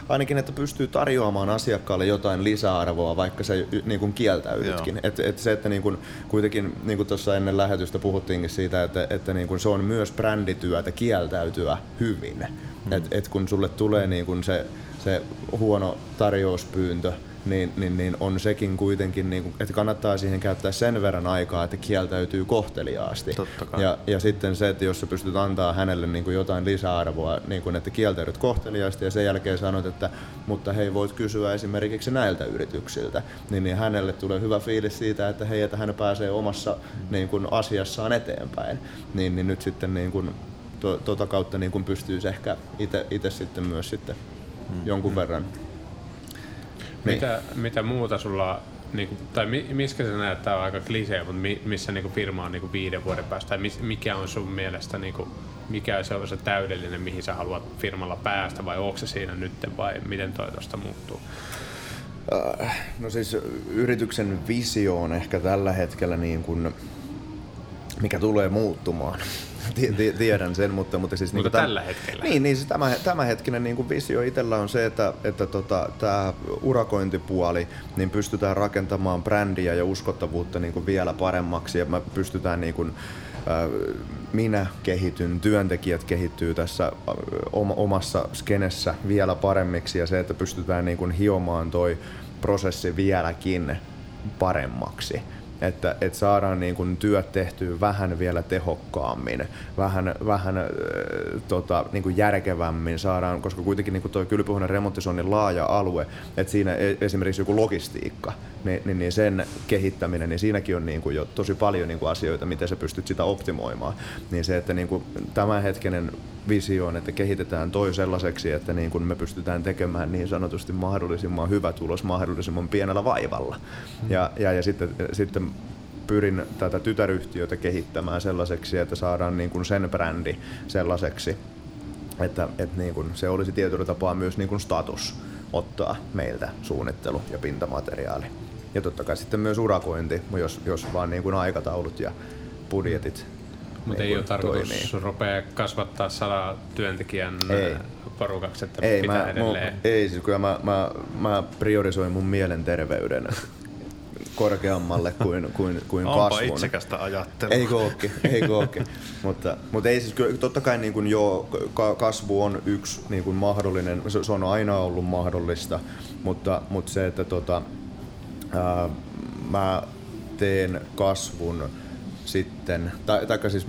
ainakin että pystyy tarjoamaan asiakkaalle jotain lisäarvoa, vaikka se niin kuin kieltäydytkin. Et, et se, että niin kuin, kuitenkin niin kuin tuossa ennen lähetystä puhuttiinkin siitä, että, että niin kuin se on myös brändityötä kieltäytyä hyvin. Hmm. Et, et kun sulle tulee niin kuin se, se huono tarjouspyyntö, Niin, niin, niin on sekin kuitenkin, niin, että kannattaa siihen käyttää sen verran aikaa, että kieltäytyy kohteliaasti. Ja, ja sitten se, että jos sä pystyt antaa hänelle niin kuin jotain lisäarvoa, niin kuin, että kieltäydyt kohteliaasti ja sen jälkeen sanot, että mutta hei, voit kysyä esimerkiksi näiltä yrityksiltä, niin, niin hänelle tulee hyvä fiilis siitä, että hei, että hän pääsee omassa niin kuin, asiassaan eteenpäin. Niin, niin nyt sitten niin kuin, to, tota kautta niin kuin pystyisi ehkä itse sitten myös sitten mm. jonkun verran. Niin. Mitä, mitä muuta sulla, niinku, tai miskä sä näet, tää on aika klisee, mutta mi, missä niinku firma on niinku viiden vuoden päästä, tai mis, mikä on sun mielestä, niinku, mikä se on se täydellinen, mihin sä haluat firmalla päästä, vai onko se siinä nyt, vai miten toi tosta muuttuu? No siis yrityksen visio on ehkä tällä hetkellä niin kuin mikä tulee muuttumaan. Tiedän sen, mutta, mutta siis... Mutta niin kuin tällä tämän, hetkellä. Niin, niin siis tämä, tämänhetkinen niin kuin visio itsellä on se, että, että tota, tämä urakointipuoli, niin pystytään rakentamaan brändiä ja uskottavuutta niin kuin vielä paremmaksi, ja me pystytään niin kuin, äh, minä kehityn, työntekijät kehittyy tässä omassa skenessä vielä paremmiksi, ja se, että pystytään niin kuin hiomaan toi prosessi vieläkin paremmaksi. Että, että saadaan niin kuin työt tehtyä vähän vielä tehokkaammin, vähän, vähän äh, tota, niin kuin järkevämmin saadaan, koska kuitenkin niin kuin tuo kylpyhuoneen remontti on niin laaja alue, että siinä esimerkiksi joku logistiikka, niin, niin, niin sen kehittäminen, niin siinäkin on niin kuin jo tosi paljon niin kuin asioita, miten sä pystyt sitä optimoimaan. Niin se, että niin kuin tämänhetkinen visio on, että kehitetään toi sellaiseksi, että niin kuin me pystytään tekemään niin sanotusti mahdollisimman hyvä tulos mahdollisimman pienellä vaivalla. Mm. Ja, ja, ja sitten, sitten pyrin tätä tytäryhtiötä kehittämään sellaiseksi, että saadaan niin kuin sen brändi sellaiseksi, että, että niin kuin se olisi tietyllä tapaa myös niin kuin status ottaa meiltä suunnittelu ja pintamateriaali. Ja totta kai sitten myös urakointi, jos, jos vaan niin kuin aikataulut ja budjetit. Mutta niin ei ole tarkoitus rupea kasvattaa sadan työntekijän ei. Porukaksi, että ei, pitää mä, edelleen. Mun, ei, siis kyllä mä, mä, mä priorisoin mun mielenterveyden korkeammalle kuin, kuin, kuin kasvun. Onpa itsekästä ajattelua. Eikö ookin, eikö ookin. mutta, mutta ei siis kyllä, totta kai niin kuin joo, kasvu on yksi niin kuin mahdollinen, se, se on aina ollut mahdollista, mutta, mutta se, että tota, ää, mä teen kasvun sitten, tai, tai siis,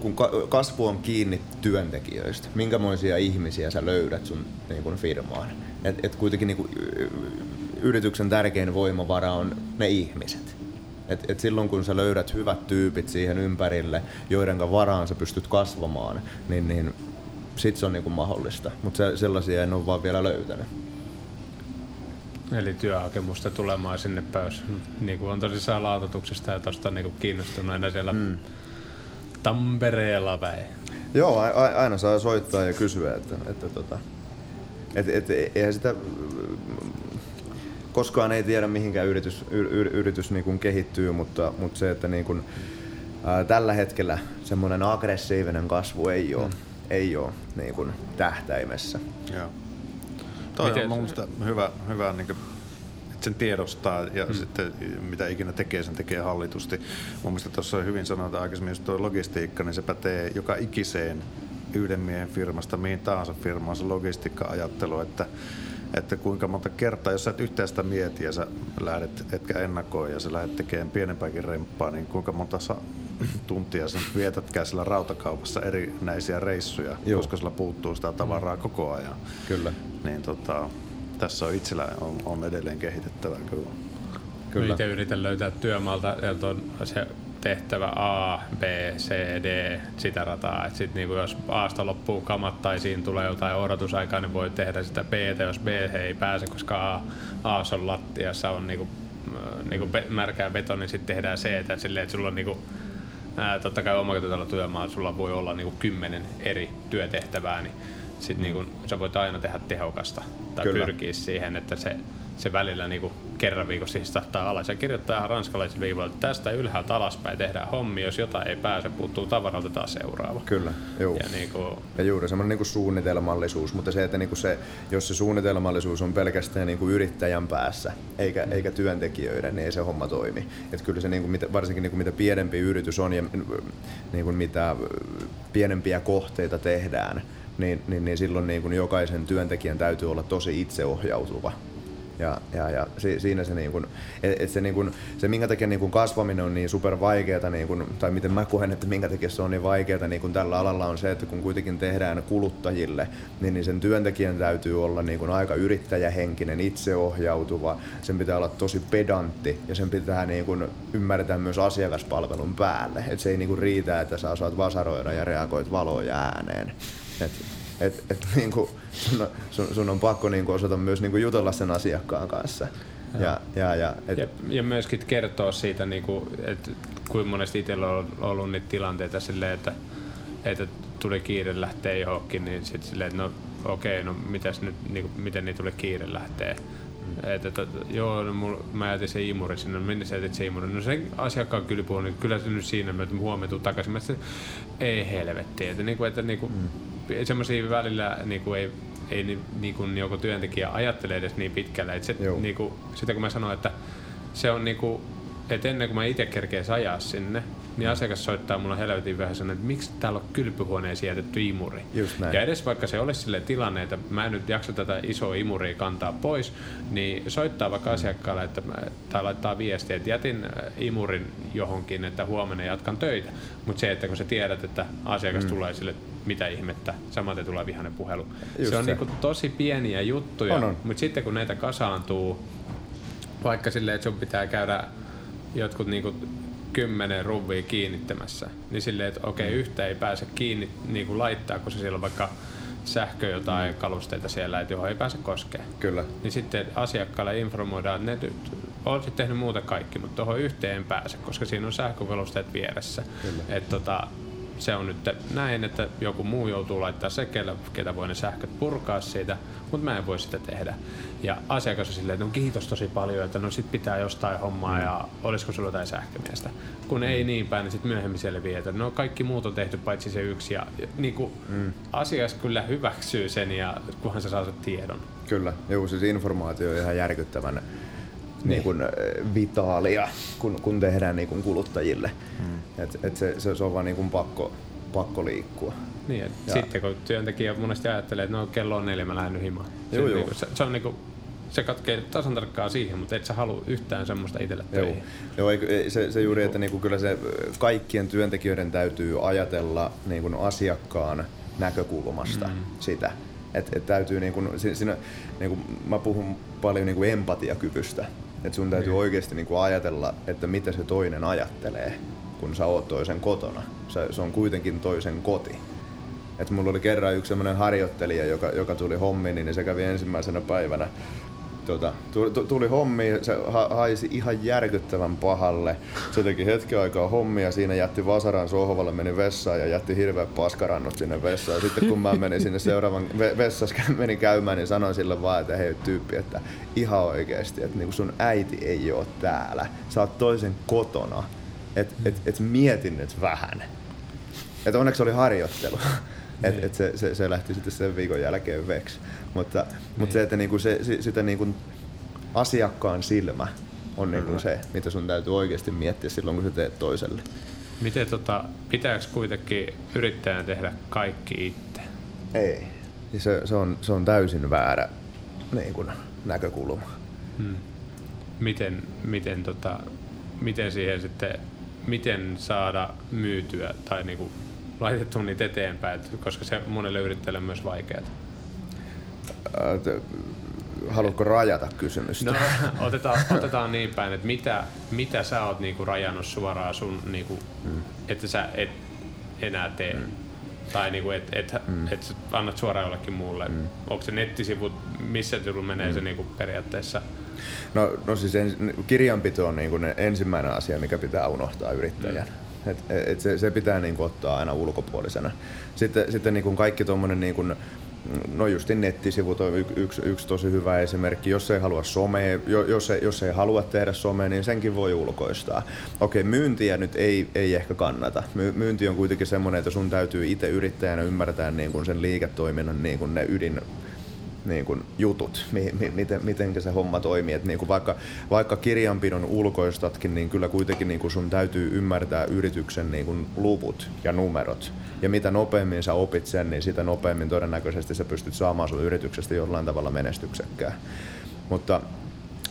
kun kasvu on kiinni työntekijöistä, minkämoisia ihmisiä sä löydät sun niin kun firmaan? Et, et kuitenkin niin kun, yrityksen tärkein voimavara on ne ihmiset. Et, et silloin kun sä löydät hyvät tyypit siihen ympärille, joidenka varaan sä pystyt kasvamaan, niin, niin sit se on niin kun mahdollista. Mutta sellaisia en ole vaan vielä löytänyt. Eli työhakemusta tulemaan sinne pääs. Niin kuin on tosissaan laatatuksesta ja tuosta niin kiinnostuneena siellä mm. Tampereella päin. Joo, a- a- aina saa soittaa ja kysyä, että, että, tota, että, että eihän sitä koskaan ei tiedä mihinkään yritys, yr, yritys niin kuin kehittyy, mutta, mutta se, että niin kuin, ää, tällä hetkellä semmoinen aggressiivinen kasvu ei ole, mm. ei ole niin kuin tähtäimessä. Joo. Toi miten? On mun mielestä hyvä, hyvä niin kuin, että sen tiedostaa ja mm. sitten mitä ikinä tekee, sen tekee hallitusti. Mun mielestä tuossa hyvin sanotaan aikaisemmin, jos tuo logistiikka, niin se pätee joka ikiseen yhden miehen firmasta, mihin tahansa firmaan se logistiikka-ajattelu, että, että kuinka monta kertaa, jos sä et yhtään sitä mieti ja sä lähdet, etkä ennakoi ja sä lähdet tekemään pienempäänkin remppaa, niin kuinka monta saa tuntia sen vietätkään siellä rautakaupassa erinäisiä reissuja, joo, koska sillä puuttuu sitä tavaraa koko ajan. Kyllä. Niin tota, tässä on itsellä on, on edelleen kehitettävää. Kyllä. Kyllä. Itse yritän löytää työmaalta, että on se tehtävä A, B, C, D, sitä rataa. Et sit niinku jos Asta loppuu kamat tai siinä tulee jotain odotusaikaa, niin voi tehdä sitä B, jos B ei pääse, koska A, A on lattiassa, on niinku, niinku märkää veto, niin sitten tehdään C, että silleen, että sulla on niinku Ää, totta kai omakotitalo työmaa, sulla voi olla niinku kymmenen eri työtehtävää, niin sit mm. niinku, sä voit aina tehdä tehokasta tai kyllä pyrkiä siihen, että se, se välillä niinku kerran viikossa siis tahtaa alas. Ja kirjoittaa ranskalaisen viikolla, että tästä ylhäältä alaspäin tehdään hommi, jos jotain ei pääse, puuttuu tavaralta taas seuraava. Kyllä, juu. Ja, niinku... ja juuri semmoinen niinku suunnitelmallisuus, mutta se, että niinku se, jos se suunnitelmallisuus on pelkästään niinku yrittäjän päässä, eikä, mm. eikä työntekijöiden, niin ei se homma toimi. Et kyllä se niinku, mitä, varsinkin niinku, mitä pienempi yritys on ja niinku, mitä pienempiä kohteita tehdään, niin, niin, niin silloin niinku, jokaisen työntekijän täytyy olla tosi itseohjautuva. Ja, ja, ja si, siinä se, niin kun, et se, niin kun, se minkä takia niin kun kasvaminen on niin super vaikeata, niin kun, tai miten mä koen, että minkä takia se on niin vaikeata niin kun tällä alalla on se, että kun kuitenkin tehdään kuluttajille, niin, niin sen työntekijän täytyy olla niin kun aika yrittäjähenkinen, itseohjautuva, sen pitää olla tosi pedantti ja sen pitää niin kun ymmärtää myös asiakaspalvelun päälle. Et se ei niin kun riitä, että sä osaat vasaroida ja reagoit valoon ja ääneen. Et, Et, et, niinku, sun, sun, sun on pakko niinku, osata myös niinku, jutella sen asiakkaan kanssa. Ja, ja, ja, et... ja, ja myöskin kertoa siitä, niinku, että kuinka monesti itsellä on ollut niitä tilanteita silleen, että, että tuli kiire lähteä johonkin, niin sitten silleen, että no okei, okay, no mitäs nyt, niinku, miten niin tuli kiire lähteä. Että, että, joo, no, mul, mä jätin se imuri sinne, minne sä jätit se imuri? No se asiakkaan kylpyhuone, niin kyllä se nyt siinä, mä huomenna takaisin, mä että ei helvetti, että, niin kuin, että niin kuin, mm. semmosia välillä niin kuin, ei, ei niin, niin kuin, joku työntekijä ajattele edes niin pitkälle, että se, niin kuin, sitä kun mä sanoin, että se on niin kuin, että ennen kuin mä itse kerkeen ajaa sinne, niin asiakas soittaa mulla helvetin vähän sanoa, että miksi täällä on kylpyhuoneeseen jätetty imuri. Ja edes vaikka se olisi silleen tilanne, että mä en nyt jaksa tätä isoa imuria kantaa pois, niin soittaa vaikka mm. asiakkaalle että mä, tai laittaa viestiä, että jätin imurin johonkin, että huomenna jatkan töitä. Mutta se, että kun sä tiedät, että asiakas mm. tulee sille, mitä ihmettä, samaten tulee vihainen puhelu. Just se on se. Niinku tosi pieniä juttuja, on on. Mutta sitten kun näitä kasaantuu, vaikka silleen, että sun pitää käydä jotkut niinku kymmenen ruvia kiinnittämässä, niin silleen, että okei, okay, yhtä ei pääse kiinni niin kuin laittaa, koska siellä on vaikka sähkö jotain mm. kalusteita siellä, että johon ei pääse koskeen. Kyllä. Niin sitten asiakkaalle informoidaan, että ne olet tehnyt muuta kaikki, mutta tuohon yhteen en pääse, koska siinä on sähkökalusteet vieressä. Että tota, se on nyt näin, että joku muu joutuu laittaa se, ketä voi ne sähköt purkaa siitä, mutta mä en voi sitä tehdä. Ja asiakas on silleen, että no kiitos tosi paljon, että no sit pitää jostain hommaa mm. ja olisiko sulla jotain sähkömiestä. Kun mm. ei niin päin, niin sit myöhemmin selviää, että no kaikki muut on tehty paitsi se yksi. Ja niin kuin mm. asiakas kyllä hyväksyy sen, ja kunhan sä saa sen tiedon. Kyllä, juu, siis informaatio on ihan järkyttävän niin kuin vitaalia, kun, kun tehdään niin kuin kuluttajille. Mm. Et, et se, se on vaan niin kuin pakko, pakko liikkua. Niin, et sitten kun työntekijä monesti ajattelee, että no, kello on neljä, mä lähden nyt himaan. Joo, se, joo. Niin, se, se, on niin kuin, se katkee tasan tarkkaan siihen, mutta et sä halua yhtään semmoista itselle töihin. Joo, ei, se, se juuri, että niin kuin kyllä se kaikkien työntekijöiden täytyy ajatella niin kuin asiakkaan näkökulmasta mm. sitä. Et, et täytyy niin kuin, siinä, niin kuin, mä puhun paljon niin kuin empatiakyvystä. Että sun täytyy niin. oikeasti niinku ajatella, että mitä se toinen ajattelee, kun sä oot toisen kotona. Sä, se on kuitenkin toisen koti. Et mulla oli kerran yksi semmoinen harjoittelija, joka, joka tuli hommiin, niin se kävi ensimmäisenä päivänä. Tota, tuli, tuli hommiin, se ha, haisi ihan järkyttävän pahalle. Se teki hetken aikaa hommia, siinä jätti vasaran sohvalle, meni vessaan ja jätti hirveän paskarannut sinne vessaan. Sitten kun mä menin sinne seuraavan vessassa menin käymään, niin sanoin sille vaan, että hei tyyppi, että ihan oikeesti, että niinku sun äiti ei oo täällä. Sä oot toisen kotona. Et, et, et mietin nyt vähän. Et onneksi oli harjoittelu. Et, et se, se, se lähti sitten sen viikon jälkeen veksi. Mutta, mutta se, että niinku se, sitä niinku asiakkaan silmä on niinku se, mitä sun täytyy oikeasti miettiä silloin, kun sä teet toiselle. Miten tota, pitääkö kuitenkin yrittäjän tehdä kaikki itse? Ei. Se, se, on, se on täysin väärä niinku, näkökulma. Hmm. Miten, miten, tota, miten siihen sitten, miten saada myytyä tai niinku laitettu niitä eteenpäin, koska se monelle yrittäjälle on myös vaikeaa. Haluatko rajata kysymystä? No, otetaan, otetaan niin päin, että mitä, mitä sä oot niinku rajannut suoraan sun, niinku, mm. että sä et enää tee. Mm. Tai niinku, että et, mm. et sä annat suoraan jollekin muulle. Mm. Onko se nettisivut, missä sulla menee mm. se niinku periaatteessa? No, no siis en, kirjanpito on niinku ensimmäinen asia, mikä pitää unohtaa yrittäjän. Mm. Et, et se, se pitää niinku ottaa aina ulkopuolisena. Sitten, sitten niinku kaikki tommonen, niinku, no justin nettisivut on yksi yks, yks tosi hyvä esimerkki. Jos ei halua somea, jos ei, jos ei halua tehdä somea, niin senkin voi ulkoistaa. Okei, myyntiä nyt ei, ei ehkä kannata. My, myynti on kuitenkin semmoinen, että sun täytyy itse yrittäjänä ymmärtää niinku sen liiketoiminnan niinku ne ydin niin kuin jutut, mi- mi- miten, mitenkä se homma toimii. Et niin kuin vaikka, vaikka kirjanpidon ulkoistatkin, niin kyllä kuitenkin niin kuin sun täytyy ymmärtää yrityksen niin kuin luvut ja numerot. Ja mitä nopeammin sä opit sen, niin sitä nopeammin todennäköisesti sä pystyt saamaan sun yrityksestä jollain tavalla menestyksekkää. Mutta,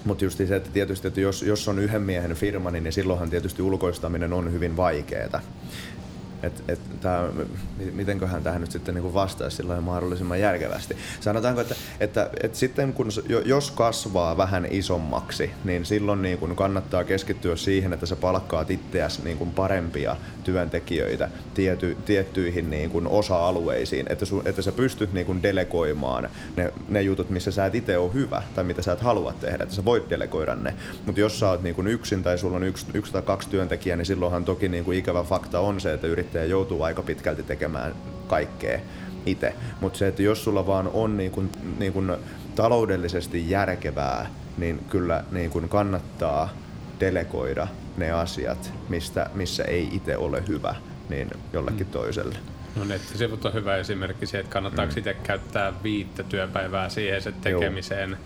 mutta just se, että tietysti, että jos, jos on yhden miehen firma, niin silloinhan tietysti ulkoistaminen on hyvin vaikeaa. Et, et, tää, mitenköhän tähän nyt sitten niinku vastaisi silloin mahdollisimman järkevästi. Sanotaanko, että, että, että sitten kun, jos kasvaa vähän isommaksi, niin silloin niinku kannattaa keskittyä siihen, että sä palkkaat itseäsi niinku parempia työntekijöitä tiety, tiettyihin niinku osa-alueisiin, että, sun, että sä pystyt niinku delegoimaan ne, ne jutut, missä sä et itse ole hyvä tai mitä sä et halua tehdä, että sä voit delegoida ne. Mutta jos sä oot niinku yksin tai sulla on yksi, yksi tai kaksi työntekijää, niin silloinhan toki niinku ikävä fakta on se, että yrittää ja joutuu aika pitkälti tekemään kaikkea itse. Mutta se, että jos sulla vaan on niin kun, niin kun taloudellisesti järkevää niin kyllä niin kuin kannattaa delegoida ne asiat, mistä, missä ei itse ole hyvä, niin jollekin mm. toiselle. No nettisivut on hyvä esimerkki siihen, että kannattaako mm. itse käyttää viittä työpäivää siihen sen tekemiseen, Joo.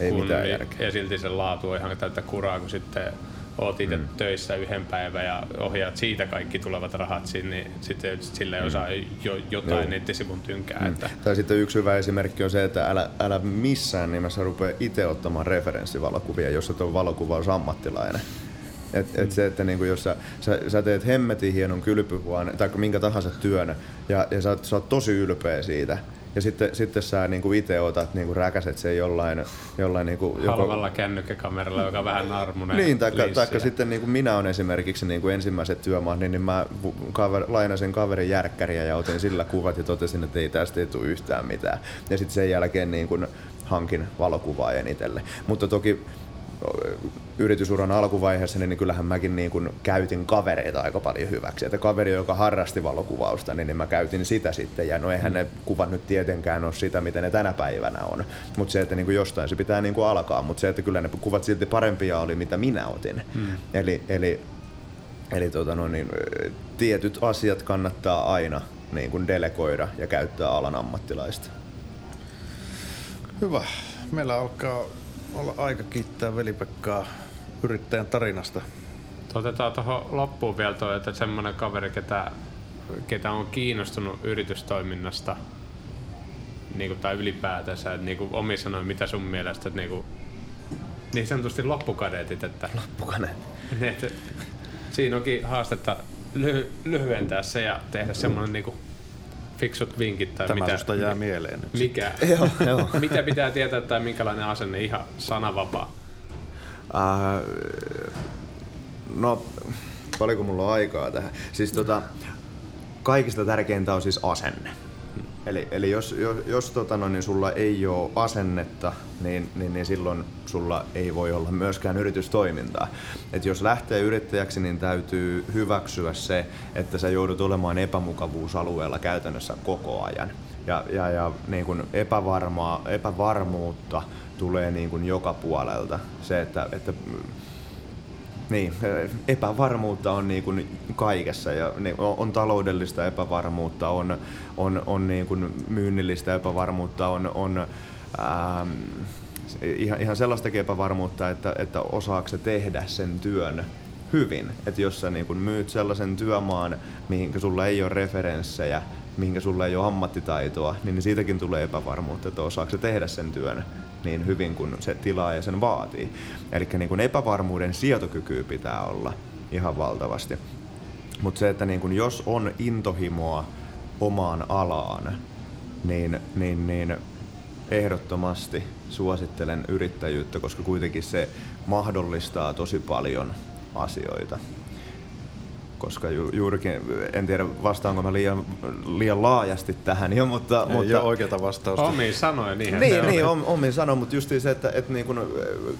Ei kun mitään järkeä. Ja silti sen laatu on ihan täyttä kuraa, kun sitten oot itse mm. töissä yhden päivän ja ohjaat siitä kaikki tulevat rahat sinne, niin sitten sille mm. osaa jo, jotain Joo. nettisivun tynkää. Mm. Että. Tai sitten yksi hyvä esimerkki on se, että älä, älä missään nimessä rupea itse ottamaan referenssivalokuvia, jos et ole valokuvausammattilainen. Et, et se, että niinku, jos sä, sä, sä teet hemmetin hienon kylpyhuoneen tai minkä tahansa työn ja, ja sä, sä oot tosi ylpeä siitä ja sitten, sitten sä niinku itse otat, niinku räkäset sen jollain... jollain niinku, halvalla joko... kännykkäkameralla, joka vähän narmunen. Niin, taikka, taikka sitten niinku minä olen esimerkiksi niinku ensimmäiset työmaat, niin, niin mä kaver, lainasin kaverin järkkäriä ja otin sillä kuvat ja totesin, että ei tästä ei tule yhtään mitään. Ja sitten sen jälkeen niinku hankin valokuvaajan itselle. Mutta toki... yritysuran alkuvaiheessa, niin kyllähän mäkin niin kuin käytin kavereita aika paljon hyväksi. Että kaveri, joka harrasti valokuvausta, niin mä käytin sitä sitten. Ja no eihän ne kuvat nyt tietenkään ole sitä, mitä ne tänä päivänä on. Mutta se, että niin kuin jostain se pitää niin kuin alkaa. Mutta se, että kyllä ne kuvat silti parempia oli, mitä minä otin. Hmm. Eli, eli, eli tota no niin, tietyt asiat kannattaa aina niin kuin delegoida ja käyttää alan ammattilaista. Hyvä. Meillä alkaa... olla aika kiittää Veli-Pekkaa Yrittäjän tarinasta. Otetaan tuohon loppuun vielä toi, että semmoinen kaveri, ketä, ketä on kiinnostunut yritystoiminnasta niin kuin, tai ylipäätänsä, että niin omi sanoi, mitä sun mielestä, että niin, kuin, niin sanotusti loppukadeetit. Että, loppukadeetit. Että, siinä onkin haastetta lyhy- lyhyentää se ja tehdä semmoinen niin kuin, fiksut vinkit tai mitä, jää mieleen nyt mikä, joo, joo. mitä pitää tietää tai minkälainen asenne, ihan sanavapaa? Uh, no, paljonko mulla on aikaa tähän? Siis tota, kaikista tärkeintä on siis asenne. Eli, eli jos, jos, jos tota, no, niin sulla ei ole asennetta, niin, niin, niin silloin sulla ei voi olla myöskään yritystoimintaa. Et jos lähtee yrittäjäksi, niin täytyy hyväksyä se, että sä joudut olemaan epämukavuusalueella käytännössä koko ajan. Ja, ja, ja niin kun epävarmaa, epävarmuutta tulee niin kun joka puolelta. Se, että, että Niin, epävarmuutta on niin kuin kaikessa ja on taloudellista epävarmuutta, on, on, on niin kuin myynnillistä epävarmuutta, on, on ähm, ihan, ihan sellaistakin epävarmuutta, että, että osaako se tehdä sen työn hyvin. Että jos sä niin kuin myyt sellaisen työmaan, mihin sulla ei ole referenssejä, mihin sulla ei ole ammattitaitoa, niin siitäkin tulee epävarmuutta, että osaako se tehdä sen työn niin hyvin kuin se tilaa ja sen vaatii. Eli niin epävarmuuden sietokykyä pitää olla ihan valtavasti. Mutta se, että niin kun jos on intohimoa omaan alaan, niin, niin, niin ehdottomasti suosittelen yrittäjyyttä, koska kuitenkin se mahdollistaa tosi paljon asioita. Koska ju, juurikin, en tiedä vastaanko mä liian, liian laajasti tähän jo, mutta... Ei mutta, ole oikeata vastausta. Omiin sanoin. Niin, niin on. Omiin sanoin, mutta just se, että, että niin kun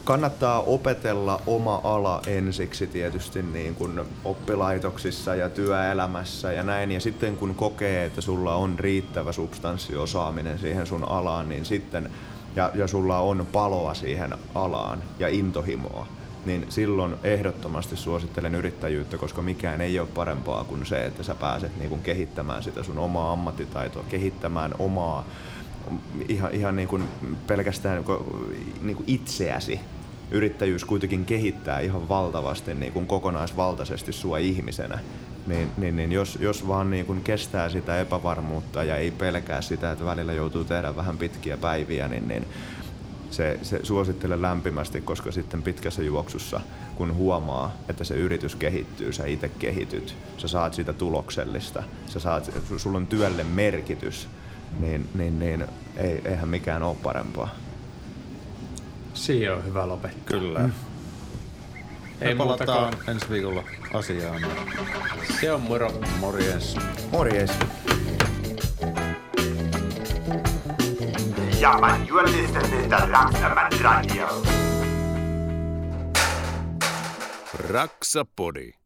kannattaa opetella oma ala ensiksi tietysti niin kun oppilaitoksissa ja työelämässä ja näin. Ja sitten kun kokee, että sulla on riittävä substanssiosaaminen siihen sun alaan, niin sitten, ja, ja sulla on paloa siihen alaan ja intohimoa, niin silloin ehdottomasti suosittelen yrittäjyyttä, koska mikään ei ole parempaa kuin se, että sä pääset niin kuin kehittämään sitä sun omaa ammattitaitoa, kehittämään omaa ihan, ihan niin kuin pelkästään niin kuin itseäsi. Yrittäjyys kuitenkin kehittää ihan valtavasti niin kuin kokonaisvaltaisesti sua ihmisenä. Niin, niin, niin jos, jos vaan niin kuin kestää sitä epävarmuutta ja ei pelkää sitä, että välillä joutuu tehdä vähän pitkiä päiviä, niin, niin Se, se suosittelen lämpimästi, koska sitten pitkässä juoksussa, kun huomaa, että se yritys kehittyy, sä itse kehityt, sä saat sitä tuloksellista, sä saat, sulla on työlle merkitys, niin, niin, niin ei, eihän mikään ole parempaa. Siinä on hyvä lopettaa. Kyllä. Mm. Ei palataan ensi viikolla asiaan. Se on moro. Morjens. Morjens. Ja, man, you are listening to Raksapodipäivä Radio. Raksapodi.